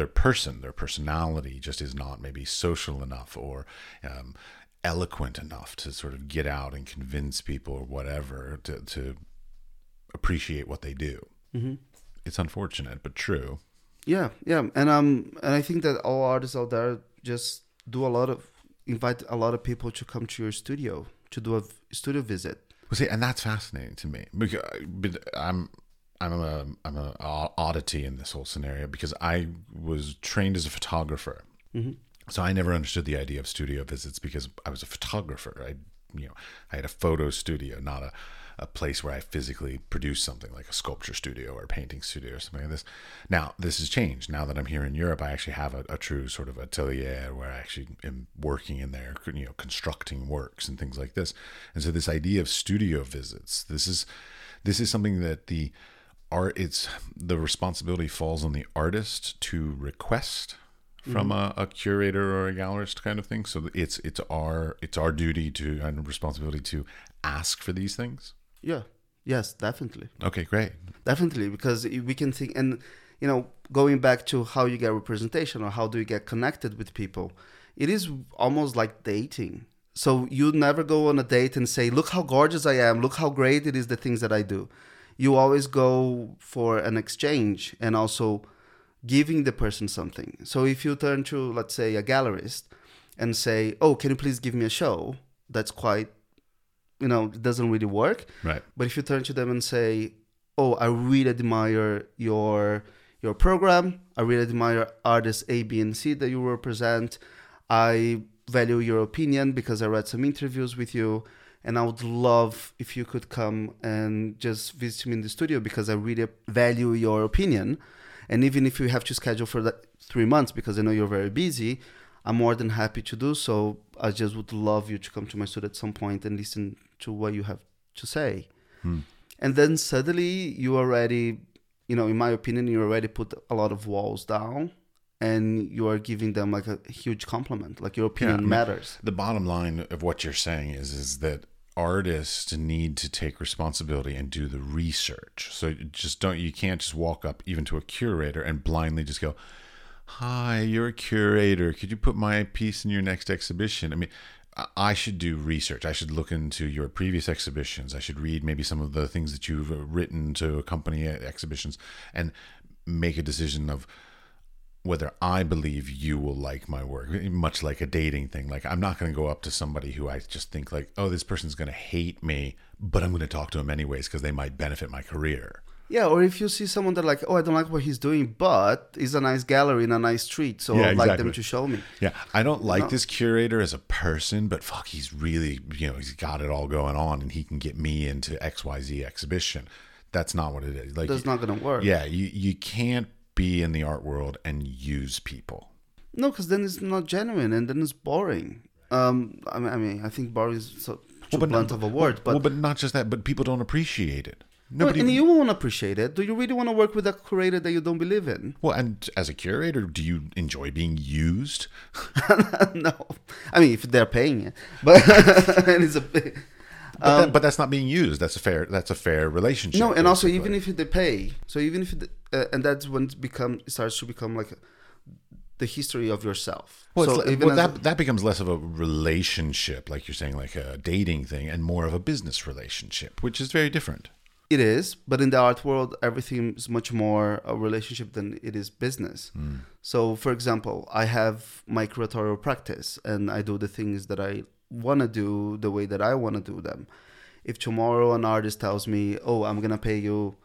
just is not maybe social enough or eloquent enough to sort of get out and convince people or whatever to appreciate what they do. Mm-hmm. It's unfortunate, but true. Yeah. And I think that all artists out there just invite a lot of people to come to your studio to do a studio visit. Well, see, and that's fascinating to me, because I'm an oddity in this whole scenario, because I was trained as a photographer. Mm-hmm. So I never understood the idea of studio visits, because I was a photographer. I had a photo studio, not a place where I physically produced something, like a sculpture studio or a painting studio or something like this. Now, this has changed. Now that I'm here in Europe, I actually have a true sort of atelier where I actually am working in there, you know, constructing works and things like this. And so this idea of studio visits, this is this is something that the art, it's the responsibility falls on the artist to request from a curator or a gallerist kind of thing. So it's our duty to and responsibility to ask for these things. Yeah. Yes, definitely. Okay, great. Definitely, because we can think, and you know, going back to how you get representation or how do you get connected with people, it is almost like dating. So you never go on a date and say, look how gorgeous I am, look how great it is, the things that I do. You always go for an exchange and also giving the person something. So if you turn to, let's say, a gallerist and say, oh, can you please give me a show? That's quite, you know, it doesn't really work. Right. But if you turn to them and say, oh, I really admire your program. I really admire artists A, B, and C that you represent. I value your opinion because I read some interviews with you. And I would love if you could come and just visit me in the studio because I really value your opinion. And even if you have to schedule for that 3 months, because I know you're very busy, I'm more than happy to do so. I just would love you to come to my studio at some point and listen to what you have to say. Hmm. And then suddenly you already, you know, in my opinion, you already put a lot of walls down and you are giving them like a huge compliment, like your opinion matters. The bottom line of what you're saying is that artists need to take responsibility and do the research. So you can't just walk up even to a curator and blindly just go, hi, you're a curator, could you put my piece in your next exhibition? I mean, I should do research. I should look into your previous exhibitions. I should read maybe some of the things that you've written to accompany exhibitions and make a decision of whether I believe you will like my work, much like a dating thing. Like, I'm not going to go up to somebody who I just think like, oh, this person's going to hate me, but I'm going to talk to them anyways because they might benefit my career. Yeah, or if you see someone that like, oh, I don't like what he's doing, but it's a nice gallery in a nice street, so I'd like them to show me. Yeah, I don't like this curator as a person, but fuck, he's really, you know, he's got it all going on and he can get me into XYZ exhibition. That's not what it is. Like, that's not going to work. Yeah, you can't be in the art world and use people. No, because then it's not genuine and then it's boring. I think boring is too blunt of a word. But not just that, but people don't appreciate it. Nobody... Well, and you won't appreciate it. Do you really want to work with a curator that you don't believe in? Well, and as a curator, do you enjoy being used? No. I mean, if they're paying it. But, but that's not being used. That's a fair relationship. No, and basically. Also even if they pay. So even if... and that's when it starts to become like... the history of yourself. Well, so that becomes less of a relationship, like you're saying, like a dating thing, and more of a business relationship, which is very different. It is, but in the art world, everything is much more a relationship than it is business. Mm. So, for example, I have my curatorial practice and I do the things that I want to do the way that I want to do them. If tomorrow an artist tells me, oh, I'm going to pay you,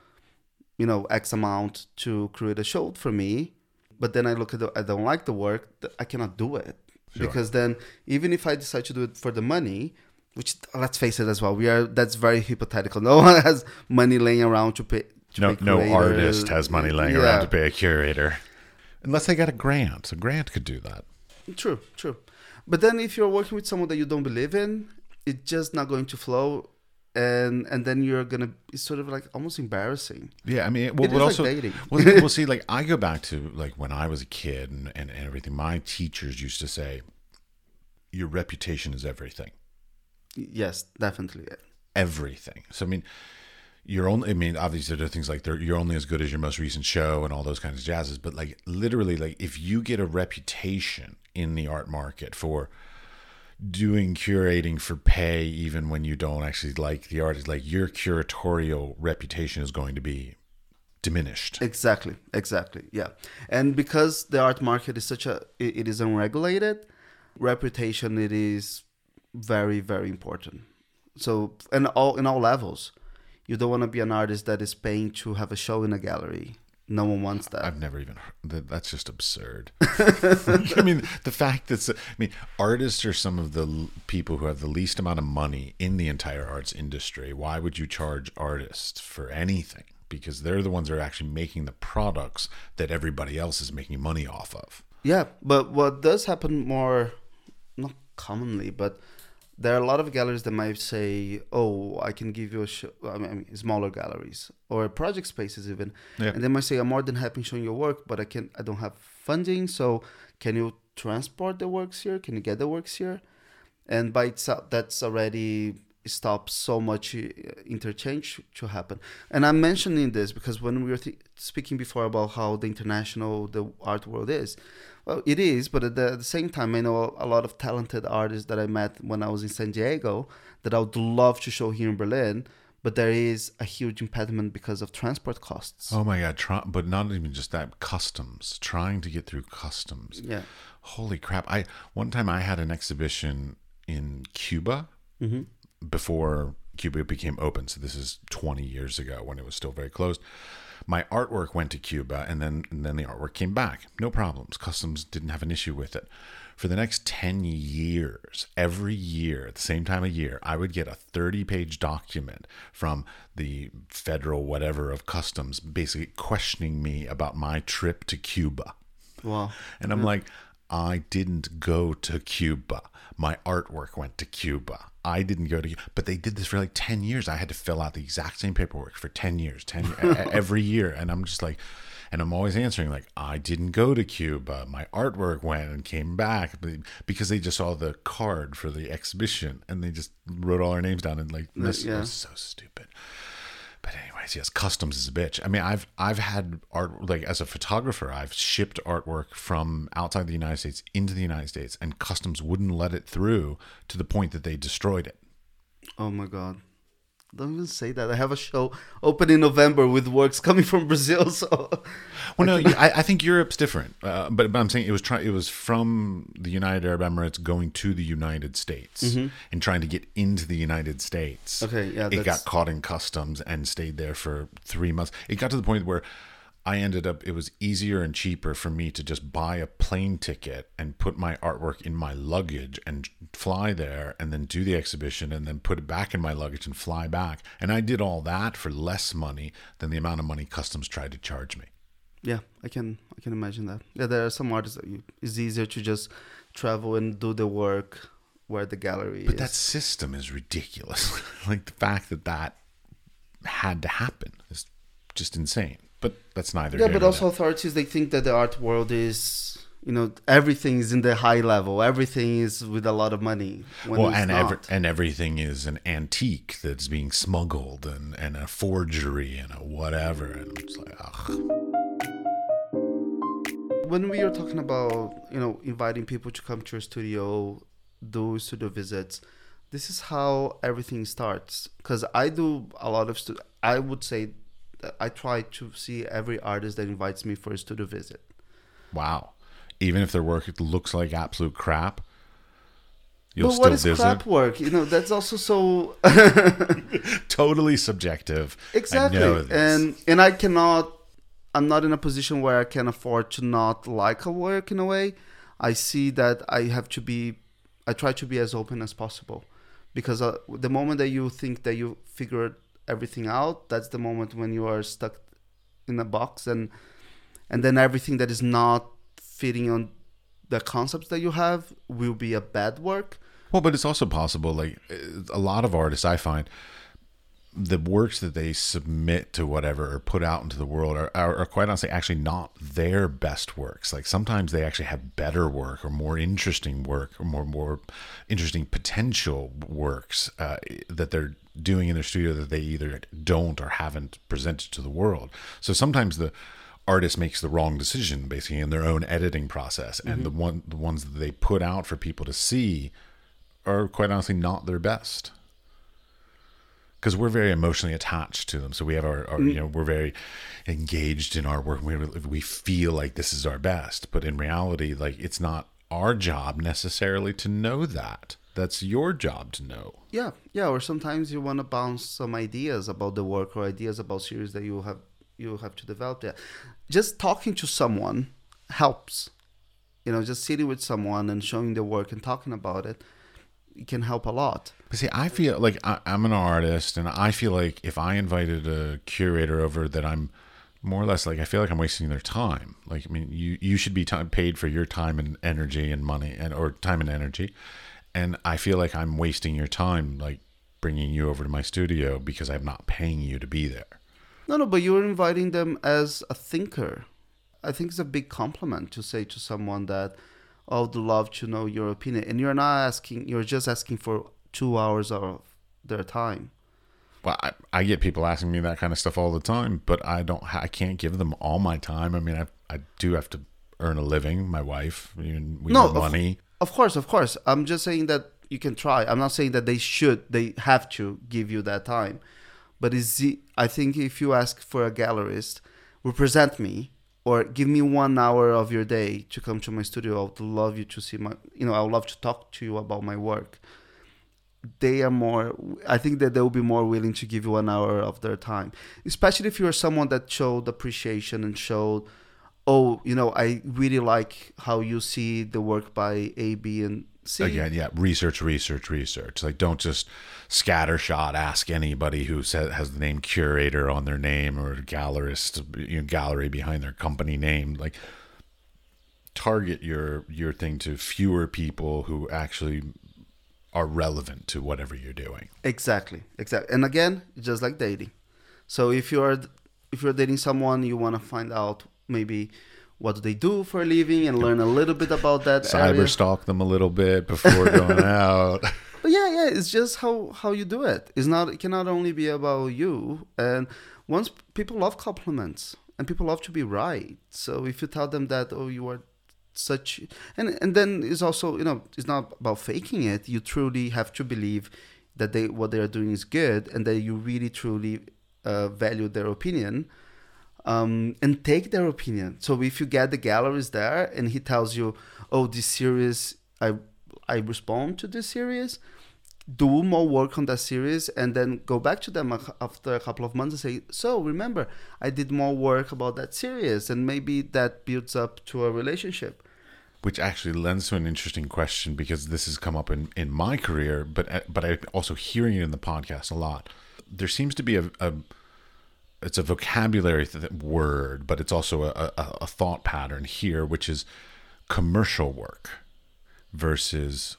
you know, X amount to create a show for me, but then I look at I don't like the work, I cannot do it. Sure. Because then even if I decide to do it for the money, which, let's face it as well, that's very hypothetical. No one has money laying around to pay. No artist has money laying around to pay a curator. Unless they got a grant. A grant could do that. True. But then if you're working with someone that you don't believe in, it's just not going to flow. And then you're going to... It's sort of like almost embarrassing. Yeah, I mean... Well, it is also, like dating. We'll see, like, I go back to like when I was a kid and everything. My teachers used to say, your reputation is everything. Yes, definitely. Everything. So, I mean, obviously there are things like you're only as good as your most recent show and all those kinds of jazzes. But like literally, like if you get a reputation in the art market for doing curating for pay, even when you don't actually like the artist, like your curatorial reputation is going to be diminished. Exactly. Yeah. And because the art market is it is unregulated, reputation, it is very, very important. So, and in all levels, you don't want to be an artist that is paying to have a show in a gallery. No one wants that. I've never even heard. That's just absurd. I mean, the fact that artists are some of the people who have the least amount of money in the entire arts industry. Why would you charge artists for anything? Because they're the ones that are actually making the products that everybody else is making money off of. Yeah, but what does happen more, not commonly, but There are a lot of galleries that might say, oh, I can give you smaller galleries or project spaces even. Yeah. And they might say, I'm more than happy showing your work, but I don't have funding. So can you transport the works here? Can you get the works here? And by itself, that's already stops so much interchange to happen. And I'm mentioning this because when we were speaking before about how the international, the art world is, well, it is, but at the same time, I know a lot of talented artists that I met when I was in San Diego that I would love to show here in Berlin, but there is a huge impediment because of transport costs. Oh my God, but not even just that, customs, trying to get through customs. Yeah. Holy crap. One time I had an exhibition in Cuba. Mm-hmm. Before Cuba became open, so this is 20 years ago when it was still very closed. My artwork went to Cuba, and then the artwork came back. No problems. Customs didn't have an issue with it. For the next 10 years, every year, at the same time of year, I would get a 30-page document from the federal whatever of customs basically questioning me about my trip to Cuba. Wow. And I'm like, I didn't go to Cuba. My artwork went to Cuba. I didn't go to, but they did this for like 10 years. I had to fill out the exact same paperwork for 10 years, every year. And I'm just like, and I'm always answering like, I didn't go to Cuba. My artwork went and came back because they just saw the card for the exhibition and they just wrote all our names down and like, this was so stupid. But anyways, yes, customs is a bitch. I mean, I've had art, like as a photographer, I've shipped artwork from outside the United States into the United States, and customs wouldn't let it through to the point that they destroyed it. Oh my God. Don't even say that. I have a show open in November with works coming from Brazil. So, well, no, I think Europe's different. But I'm saying it was from the United Arab Emirates going to the United States and trying to get into the United States. Okay, yeah, it got caught in customs and stayed there for 3 months. It got to the point where I ended up. It was easier and cheaper for me to just buy a plane ticket and put my artwork in my luggage and fly there, and then do the exhibition, and then put it back in my luggage and fly back. And I did all that for less money than the amount of money customs tried to charge me. Yeah, I can imagine that. Yeah, there are some artists that it's easier to just travel and do the work where the gallery is. But that system is ridiculous. Like the fact that had to happen is just insane. But that's neither. Yeah, but also authorities, they think that the art world is, everything is in the high level. Everything is with a lot of money. Well, and everything is an antique that's being smuggled and a forgery and a whatever. And I'm just like, ugh. When we are talking about, inviting people to come to your studio, do studio visits, this is how everything starts. Because I do a lot of I would say I try to see every artist that invites me for a studio visit. Wow. Even if their work looks like absolute crap, you'll still visit? But what is crap work? That's also so... Totally subjective. Exactly. I know this. And I cannot... I'm not in a position where I can afford to not like a work in a way. I see that I have to be... I try to be as open as possible. Because the moment that you think that you figured everything out, that's the moment when you are stuck in a box, and then everything that is not fitting on the concepts that you have will be a bad work. Well, but it's also possible, like a lot of artists I find, the works that they submit to whatever or put out into the world are quite honestly actually not their best works. Like sometimes they actually have better work or more interesting potential works that they're doing in their studio that they either don't or haven't presented to the world. So sometimes the artist makes the wrong decision basically in their own editing process, and the ones that they put out for people to see are quite honestly not their best. Because we're very emotionally attached to them, so we have our we're very engaged in our work. We feel like this is our best, but in reality, like it's not our job necessarily to know that. That's your job to know. Yeah. Or sometimes you want to bounce some ideas about the work or ideas about series that you have to develop. There, just talking to someone helps. Just sitting with someone and showing the work and talking about it. It can help a lot. But see, I feel like I'm an artist, and I feel like if I invited a curator over, that I'm more or less like, I feel like I'm wasting their time. Like, I mean, you should be paid for your time and energy and money, or time and energy. And I feel like I'm wasting your time, like bringing you over to my studio because I'm not paying you to be there. No, but you're inviting them as a thinker. I think it's a big compliment to say to someone that I would love to know your opinion. And you're not asking, you're just asking for 2 hours of their time. Well, I get people asking me that kind of stuff all the time, but I can't give them all my time. I mean, I do have to earn a living, my wife, we need money. Of course. I'm just saying that you can try. I'm not saying that they have to give you that time. But I think if you ask for a gallerist, represent me or give me 1 hour of your day to come to my studio, I would love you to see I would love to talk to you about my work. I think that they will be more willing to give you 1 hour of their time, especially if you're someone that showed appreciation and showed, I really like how you see the work by A, B, and C. Again, yeah, research. Like, don't just scattershot ask anybody who has the name curator on their name or gallerist, gallery behind their company name. Like, target your thing to fewer people who actually are relevant to whatever you're doing. Exactly. And again, just like dating. So if you're dating someone, you want to find out maybe what do they do for a living and learn a little bit about that. Cyberstalk them a little bit before going out. But yeah, it's just how you do it. It cannot only be about you. And once people love compliments and people love to be right. So if you tell them that, you are such, and then it's also, it's not about faking it. You truly have to believe that what they are doing is good and that you really truly value their opinion, and take their opinion. So if you get the galleries there and he tells you, this series, I respond to this series, do more work on that series, and then go back to them after a couple of months and say, so remember, I did more work about that series, and maybe that builds up to a relationship. Which actually lends to an interesting question, because this has come up in my career, but I'm also hearing it in the podcast a lot. There seems to be it's a vocabulary word, but it's also a thought pattern here, which is commercial work versus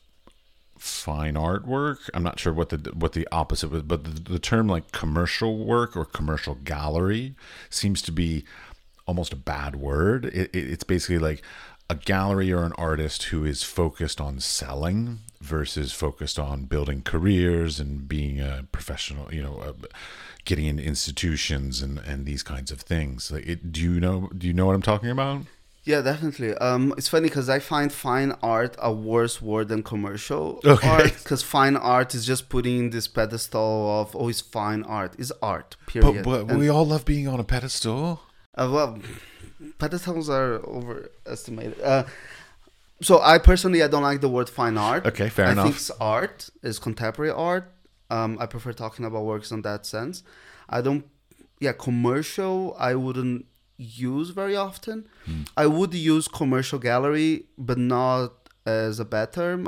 fine art work. I'm not sure what the opposite was, but the term like commercial work or commercial gallery seems to be almost a bad word. It's basically like a gallery or an artist who is focused on selling versus focused on building careers and being a professional, getting into institutions and these kinds of things. Like, do you know what I'm talking about? Yeah, definitely. It's funny because I find fine art a worse word than commercial art, because fine art is just putting this pedestal of, it's fine art. It's art, period. But we all love being on a pedestal. Pedestals are overestimated. So I personally don't like the word fine art. Okay, fair enough. I think it's art, it's contemporary art. I prefer talking about works in that sense. Commercial, I wouldn't use very often. I would use commercial gallery, but not as a bad term.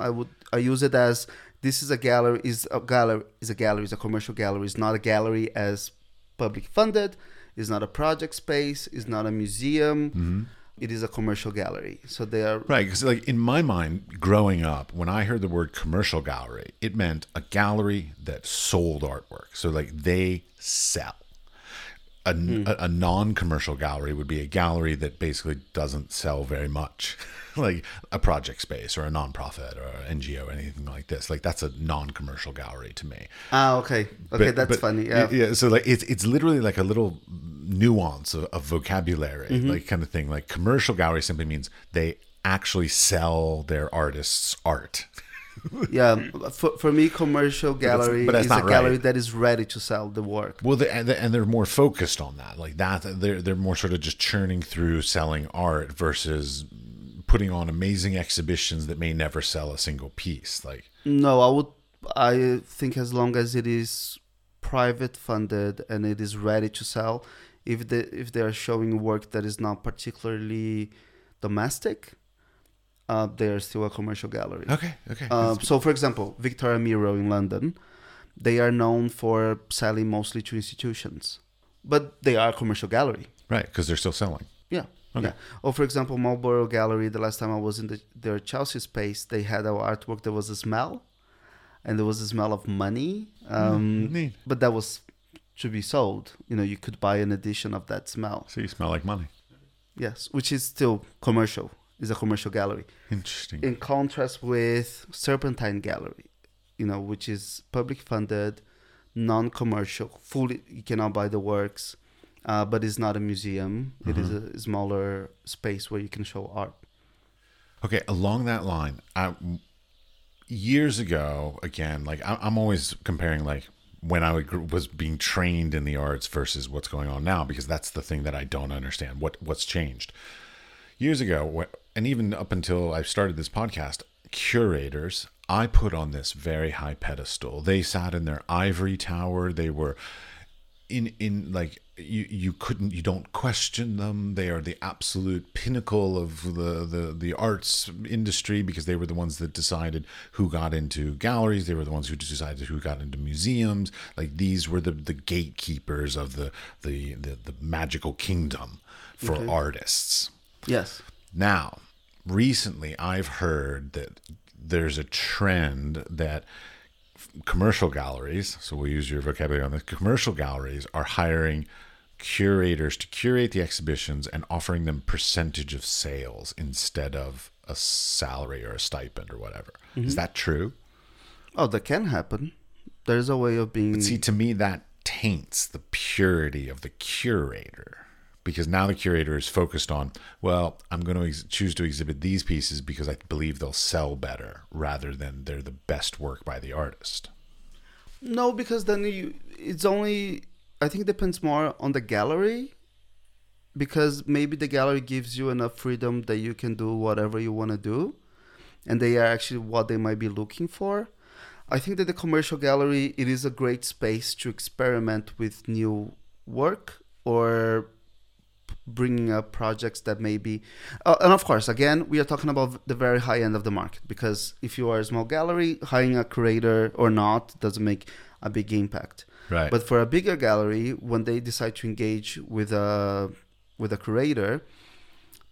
I use it as this is a gallery, is a commercial gallery. It's not a gallery as public funded. It's not a project space. It's not a museum. Mm-hmm. It is a commercial gallery. So they are right, because like in my mind, growing up, when I heard the word commercial gallery, it meant a gallery that sold artwork. So like they sell. A non-commercial gallery would be a gallery that basically doesn't sell very much, like a project space or a nonprofit or an NGO or anything like this. Like that's a non-commercial gallery to me. Okay, that's funny. Yeah. So like it's literally like a little nuance of vocabulary, mm-hmm. like kind of thing. Like commercial gallery simply means they actually sell their artists' art. Yeah, for me, commercial gallery is a gallery right. that is ready to sell the work. Well, they're more focused on that. Like that, they're more sort of just churning through selling art versus putting on amazing exhibitions that may never sell a single piece. Like no, I think as long as it is private funded and it is ready to sell, if they are showing work that is not particularly domestic. They are still a commercial gallery. Okay. So, for example, Victoria Miro in London, they are known for selling mostly to institutions, but they are a commercial gallery. Right, because they're still selling. Yeah. Okay. Yeah. Or for example, Marlborough Gallery, the last time I was in their Chelsea space, they had our artwork. There was a smell, and there was a smell of money. But that was to be sold. You know, you could buy an edition of that smell. So you smell like money. Yes, which is still commercial. It's a commercial gallery. Interesting. In contrast with Serpentine Gallery, you know, which is public funded, non-commercial, fully, you cannot buy the works, but it's not a museum. Uh-huh. It is a smaller space where you can show art. Okay, along that line, years ago, again, like I'm always comparing like when I was being trained in the arts versus what's going on now, because that's the thing that I don't understand, what's changed. Years ago, and even up until I started this podcast, curators, I put on this very high pedestal. They sat in their ivory tower. They were in like, you don't question them. They are the absolute pinnacle of the arts industry, because they were the ones that decided who got into galleries. They were the ones who decided who got into museums. Like, these were the gatekeepers of the magical kingdom for artists. Yes. Now, recently I've heard that there's a trend that commercial galleries, so we'll use your vocabulary on this, commercial galleries are hiring curators to curate the exhibitions and offering them percentage of sales instead of a salary or a stipend or whatever. Mm-hmm. Is that true? Oh, that can happen. There's a way of being... But see, to me, that taints the purity of the curator. Because now the curator is focused on, well, I'm going to choose to exhibit these pieces because I believe they'll sell better, rather than they're the best work by the artist. No, because then it's only, I think it depends more on the gallery, because maybe the gallery gives you enough freedom that you can do whatever you want to do, and they are actually what they might be looking for. I think that the commercial gallery, it is a great space to experiment with new work or bringing up projects that maybe, and of course, again, we are talking about the very high end of the market, because if you are a small gallery, hiring a curator or not doesn't make a big impact. Right. But for a bigger gallery, when they decide to engage with a curator,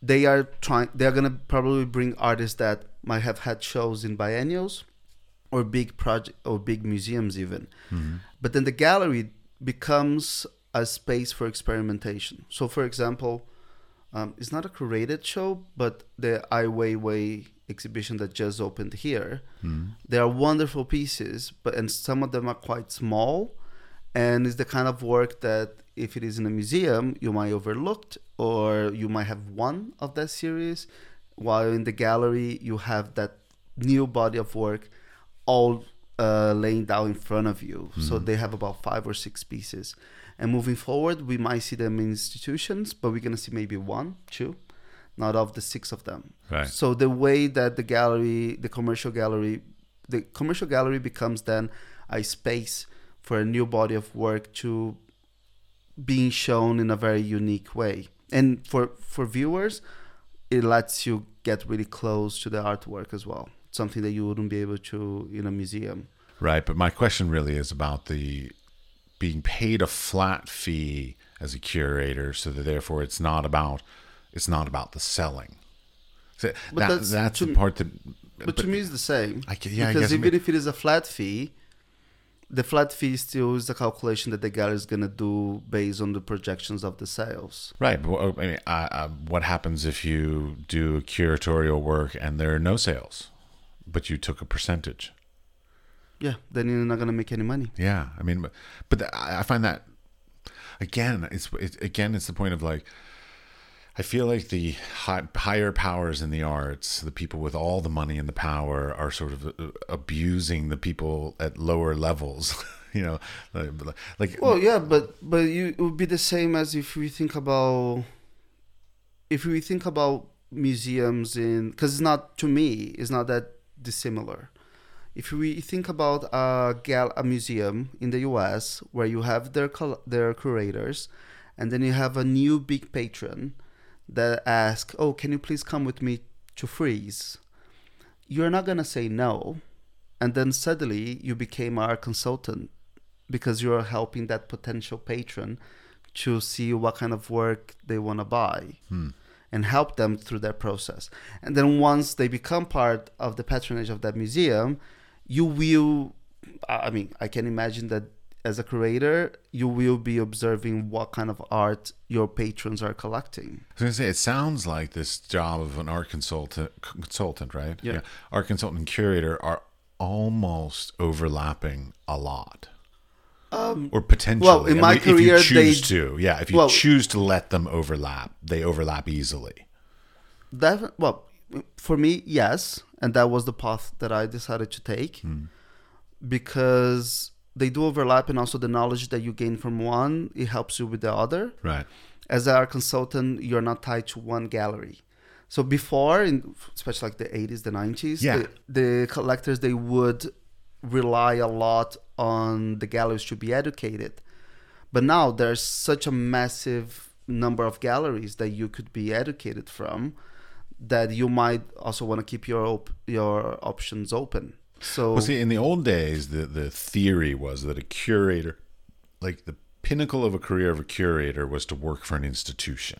they are going to probably bring artists that might have had shows in biennials or big project or big museums even. Mm-hmm. But then the gallery becomes a space for experimentation. So, for example, it's not a curated show, but the Ai Weiwei exhibition that just opened here, they are wonderful pieces, and some of them are quite small, and it's the kind of work that, if it is in a museum, you might overlooked, or you might have one of that series, while in the gallery, you have that new body of work all laying down in front of you. Mm. So they have about 5 or 6 pieces. And moving forward, we might see them in institutions, but we're going to see maybe 1, 2, not of the 6 of them. Right. So the way that the commercial gallery becomes then a space for a new body of work to being shown in a very unique way. And for viewers, it lets you get really close to the artwork as well. Something that you wouldn't be able to in a museum. Right. But my question really is about the... being paid a flat fee as a curator, so that therefore it's not about the selling. So that's the part that. But to me, it's the same. Because even if it is a flat fee, the flat fee still is the calculation that the gallery is going to do based on the projections of the sales. Right. But I mean, what happens if you do curatorial work and there are no sales, but you took a percentage? Yeah, then you're not going to make any money. Yeah, I mean, but I find that, again, it's the point of, like, I feel like the higher powers in the arts, the people with all the money and the power, are sort of abusing the people at lower levels, you know? Well, yeah, but it would be the same as if we think about museums in... Because it's not that dissimilar. If we think about a museum in the U.S. where you have their curators, and then you have a new big patron that asks, oh, can you please come with me to Frieze? You're not going to say no. And then suddenly you became our consultant, because you're helping that potential patron to see what kind of work they want to buy. Hmm. and help them through that process. And then once they become part of the patronage of that museum, you will, I mean, I can imagine that as a curator, you will be observing what kind of art your patrons are collecting. I was going to say, it sounds like this job of an art consultant, right? Yeah. Art consultant and curator are almost overlapping a lot. Or potentially. Well, in my career, if you choose to let them overlap, they overlap easily. For me, yes. And that was the path that I decided to take because they do overlap, and also the knowledge that you gain from one, it helps you with the other. Right. As an art consultant, you're not tied to one gallery. So before, especially like the 80s, the 90s, the collectors, they would rely a lot on the galleries to be educated. But now there's such a massive number of galleries that you could be educated from that you might also want to keep your options open. So, well, see, in the old days, the theory was that a curator, like the pinnacle of a career of a curator was to work for an institution,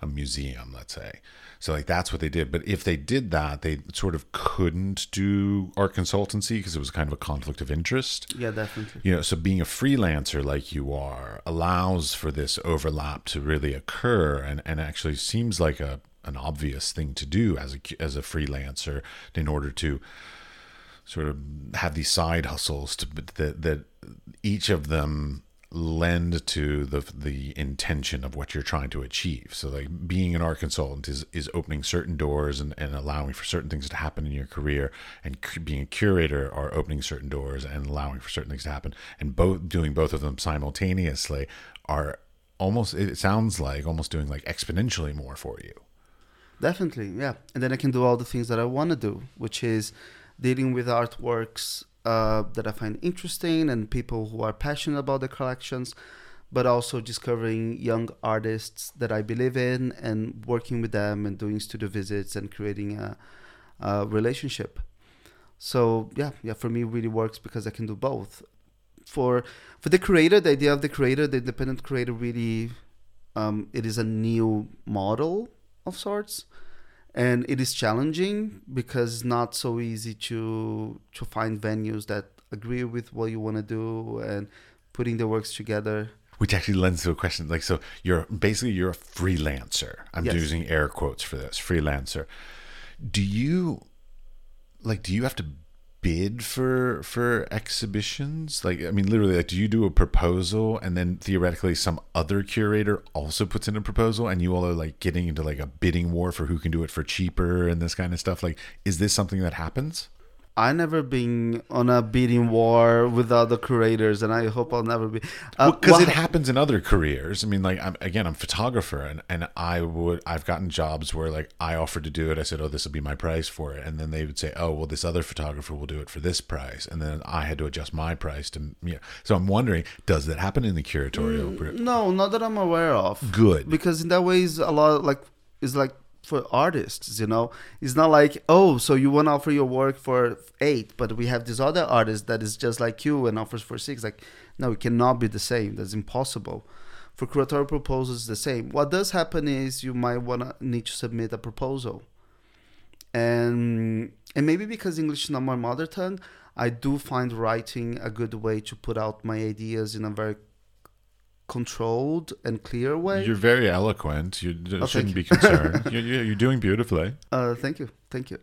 a museum, let's say. So like that's what they did. But if they did that, they sort of couldn't do art consultancy because it was kind of a conflict of interest. Yeah, definitely. You know, so being a freelancer like you are allows for this overlap to really occur, and actually seems like an obvious thing to do as a freelancer in order to sort of have these side hustles that each of them lend to the intention of what you're trying to achieve. So like being an art consultant is opening certain doors and allowing for certain things to happen in your career, and being a curator are opening certain doors and allowing for certain things to happen, and doing both of them simultaneously are almost, it sounds like, almost doing like exponentially more for you. Definitely, yeah. And then I can do all the things that I want to do, which is dealing with artworks that I find interesting and people who are passionate about the collections, but also discovering young artists that I believe in and working with them and doing studio visits and creating a relationship. So yeah, for me it really works because I can do both. For the creator, the idea of the creator, the independent creator, really it is a new model of sorts. And it is challenging because it's not so easy to find venues that agree with what you want to do and putting the works together. Which actually lends to a question. Like, so you're a freelancer. I'm using air quotes for this, freelancer. Do you have to bid for exhibitions? Like, I mean, literally, like, do you do a proposal and then theoretically some other curator also puts in a proposal and you all are like getting into like a bidding war for who can do it for cheaper and this kind of stuff? Like, is this something that happens? I've never been on a bidding war with other curators, and I hope I'll never be. Because it happens in other careers. I mean, like, I'm a photographer, and I've gotten jobs where like I offered to do it. I said, oh, this will be my price for it. And then they would say, oh, well, this other photographer will do it for this price. And then I had to adjust my price to, you know. So I'm wondering, does that happen in the curatorial group? No, not that I'm aware of. Good. Because in that way is a lot like, it's like, for artists, you know, it's not like, oh, so you want to offer your work for 8, but we have this other artist that is just like you and offers for 6. Like, no, it cannot be the same. That's impossible. For curatorial proposals, the same. What does happen is you might need to submit a proposal, and maybe because English is not my mother tongue, I do find writing a good way to put out my ideas in a very controlled and clear way. You're very eloquent. You shouldn't be concerned. You're doing beautifully. Thank you.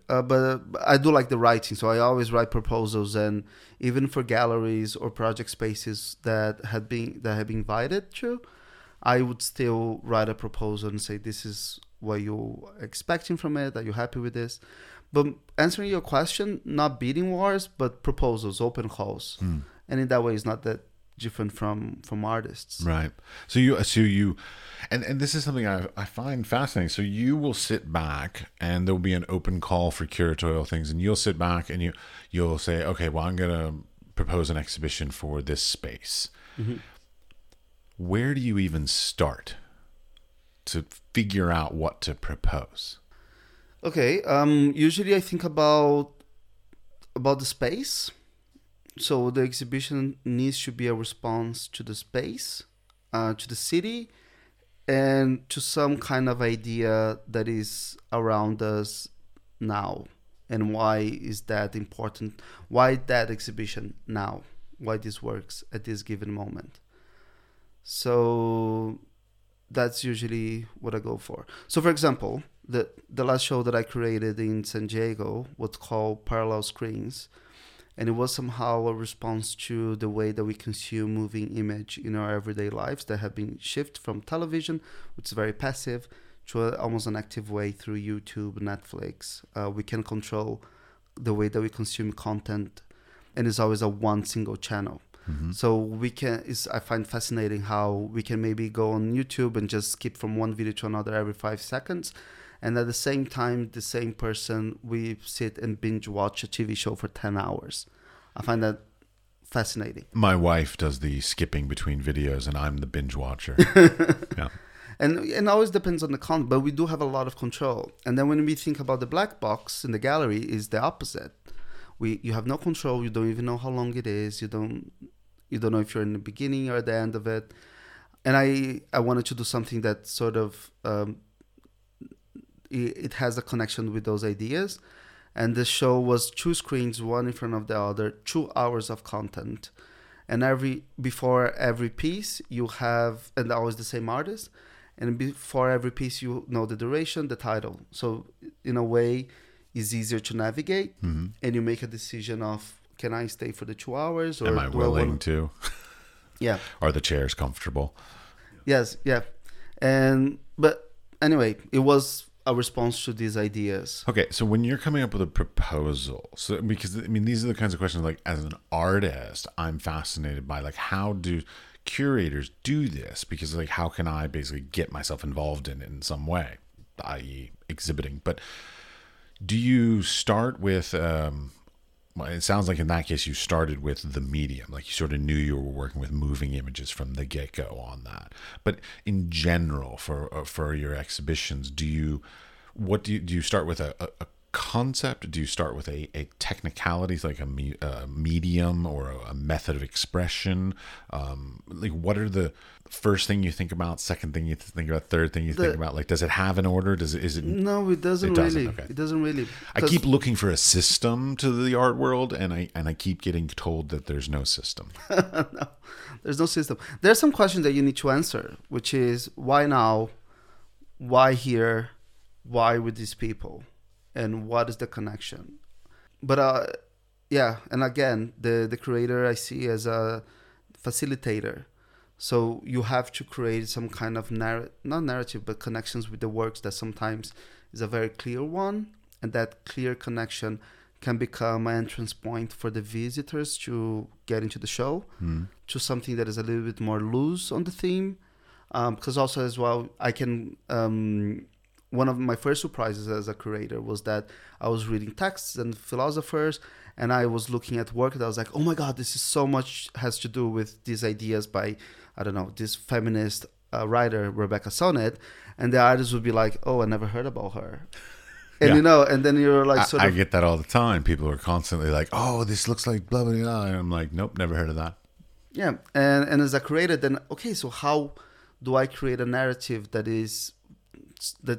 But I do like the writing, so I always write proposals, and even for galleries or project spaces that have been invited to, I would still write a proposal and say, this is what you're expecting from it. Are you happy with this? But answering your question, not bidding wars, but proposals, open calls, and in that way, it's not that different from artists, right? So you and this is something I find fascinating. So you will sit back and there'll be an open call for curatorial things, and you'll sit back and you'll say, okay, well, I'm gonna propose an exhibition for this space. Mm-hmm. Where do you even start to figure out what to propose? Okay, usually I think about the space. So the exhibition needs to be a response to the space, to the city, and to some kind of idea that is around us now. And why is that important? Why that exhibition now? Why this works at this given moment? So that's usually what I go for. So, for example, the last show that I created in San Diego was called Parallel Screens. And it was somehow a response to the way that we consume moving image in our everyday lives that have been shifted from television, which is very passive, to almost an active way through YouTube, Netflix. We can control the way that we consume content, and it's always a one single channel. Mm-hmm. So we can. I find fascinating how we can maybe go on YouTube and just skip from one video to another every 5 seconds. And at the same time, the same person, we sit and binge watch a TV show for 10 hours. I find that fascinating. My wife does the skipping between videos, and I'm the binge watcher. Yeah. And it always depends on the content, but we do have a lot of control. And then when we think about the black box in the gallery, is the opposite. You have no control. You don't even know how long it is. You don't know if you're in the beginning or the end of it. And I wanted to do something that sort of it has a connection with those ideas. And the show was 2 screens, one in front of the other, 2 hours of content. And before every piece, you have, and always the same artist, and before every piece, you know the duration, the title. So in a way, it's easier to navigate, mm-hmm. and you make a decision of, can I stay for the 2 hours? Or am I willing to? Yeah. Are the chairs comfortable? Yes, yeah. But anyway, it was a response to these ideas. Okay, so when you're coming up with a proposal, so because, I mean, these are the kinds of questions, like, as an artist, I'm fascinated by, like, how do curators do this? Because, like, how can I basically get myself involved in it in some way, i.e. exhibiting? But do you start with, it sounds like in that case you started with the medium, like you sort of knew you were working with moving images from the get-go on that. But in general, for your exhibitions, do you start with a concept? Do you start with a technicality, like a medium or a method of expression? Like, what are the first thing you think about, second thing you think about, third thing you think about? Like, does it have an order? No, it doesn't really. Okay. It doesn't really. I keep looking for a system to the art world, and I keep getting told that there's no system. No, there's no system. There's some questions that you need to answer, which is why now, why here, why with these people? And what is the connection? But and again, the creator I see as a facilitator. So you have to create some kind of, not narrative, but connections with the works that sometimes is a very clear one. And that clear connection can become an entrance point for the visitors to get into the show, to something that is a little bit more loose on the theme. Because also as well, I can... one of my first surprises as a curator was that I was reading texts and philosophers, and I was looking at work that I was like, oh my God, this is so much has to do with these ideas by, I don't know, this feminist writer, Rebecca Solnit. And the artist would be like, oh, I never heard about her. And yeah. You know, and then you're like, I get that all the time. People are constantly like, oh, this looks like blah, blah, blah. And I'm like, nope, never heard of that. Yeah. And as a curator, then, okay, so how do I create a narrative that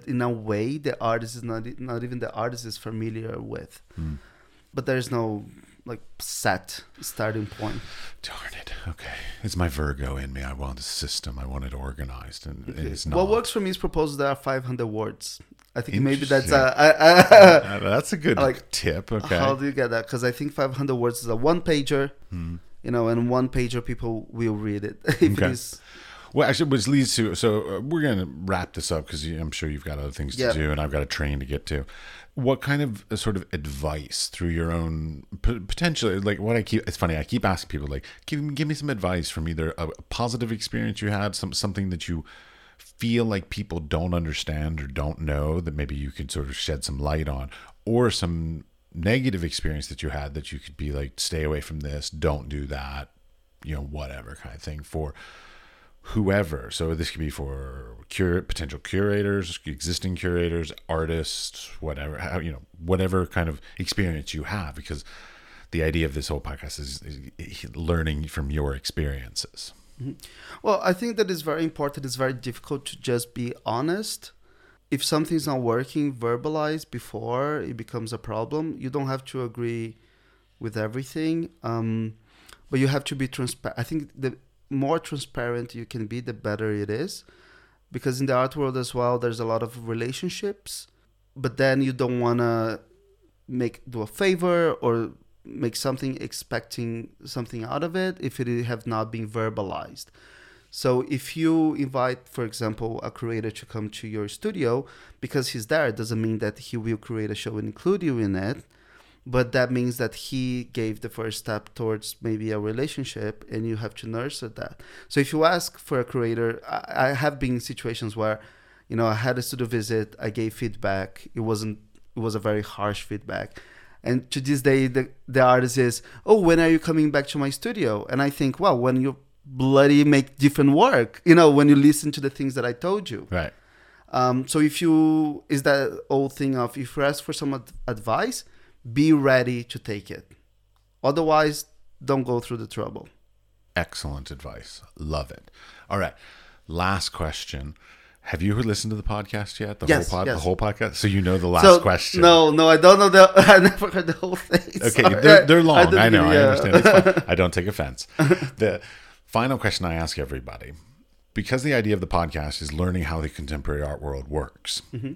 in a way the artist is not even the artist is familiar with, but there's no like set starting point. Darn it. Okay, it's my Virgo in me. I want a system. I want it organized, and it's not. What works for me is proposals that are 500 words. I think maybe that's that's a good like tip. Okay, how do you get that? Because I think 500 words is a one pager, you know, and one pager people will read it. It is. Well, actually, which leads to... So we're going to wrap this up because I'm sure you've got other things to do, and I've got a train to get to. What kind of sort of advice through your own... Potentially, like what I keep... It's funny, I keep asking people, like, give me some advice from either a positive experience you had, something that you feel like people don't understand or don't know that maybe you could sort of shed some light on, or some negative experience that you had that you could be like, stay away from this, don't do that, you know, whatever kind of thing for... whoever. So this could be for potential curators, existing curators, artists, whatever, whatever kind of experience you have, because the idea of this whole podcast is learning from your experiences. Mm-hmm. Well, I think that is very important. It's very difficult to just be honest. If something's not working, verbalize before it becomes a problem. You don't have to agree with everything, but you have to be transparent. I think the more transparent you can be, the better it is. Because in the art world as well, there's a lot of relationships, but then you don't want to do a favor or make something expecting something out of it if it have not been verbalized. So if you invite, for example, a curator to come to your studio, because he's there, it doesn't mean that he will create a show and include you in it, but that means that he gave the first step towards maybe a relationship, and you have to nurture that. So if you ask for a curator, I have been in situations where, you know, I had a studio visit, I gave feedback, it was a very harsh feedback. And to this day, the artist is, oh, when are you coming back to my studio? And I think, well, when you bloody make different work, you know, when you listen to the things that I told you. Right. So if you, is that old thing of, if you ask for some advice, be ready to take it. Otherwise, don't go through the trouble. Excellent advice. Love it. All right. Last question. Have you listened to the podcast yet? The whole podcast? So you know the last question. No, I don't know. I never heard the whole thing. Okay, they're long. I know, I understand. It's fine. I don't take offense. The final question I ask everybody, because the idea of the podcast is learning how the contemporary art world works, mm-hmm.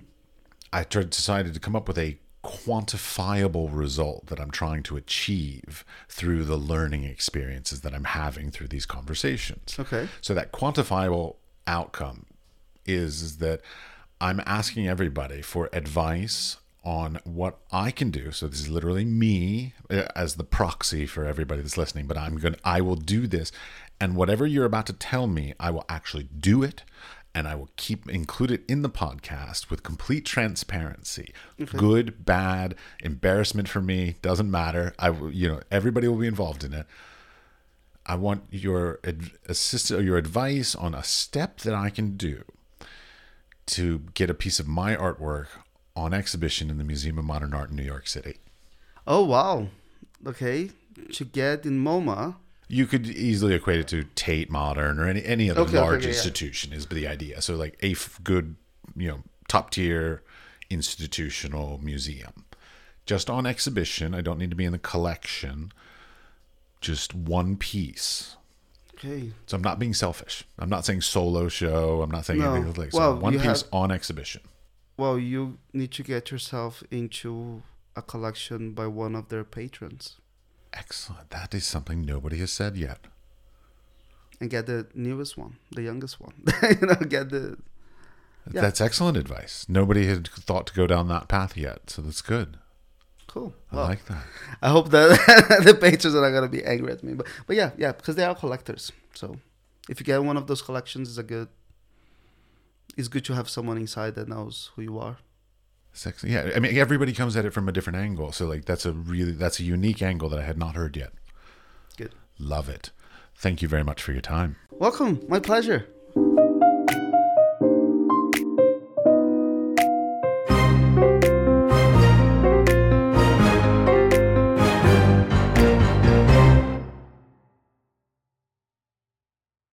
I decided to come up with a quantifiable result that I'm trying to achieve through the learning experiences that I'm having through these conversations. Okay. So that quantifiable outcome is that I'm asking everybody for advice on what I can do. So this is literally me as the proxy for everybody that's listening, but I will do this, and whatever you're about to tell me, I will actually do it, and I will include it in the podcast with complete transparency. Okay. Good, bad, embarrassment for me, doesn't matter. Everybody will be involved in it. I want your your advice on a step that I can do to get a piece of my artwork on exhibition in the Museum of Modern Art in New York City. Oh, wow. Okay. To get in MoMA. You could easily equate it to Tate Modern or any other large institution is the idea. So like a good, top tier institutional museum. Just on exhibition. I don't need to be in the collection. Just one piece. Okay. So I'm not being selfish. I'm not saying solo show. I'm not saying anything like that. Well, one piece on exhibition. Well, you need to get yourself into a collection by one of their patrons. Excellent. That is something nobody has said yet. And get the newest one, the youngest one. That's excellent advice. Nobody had thought to go down that path yet, so that's good. Cool. I like that. I hope that the patrons are not going to be angry at me. But yeah, because they are collectors. So if you get one of those collections, it's good to have someone inside that knows who you are. Sexy. Yeah, I mean, everybody comes at it from a different angle. So like that's a unique angle that I had not heard yet. Good. Love it. Thank you very much for your time. Welcome. My pleasure.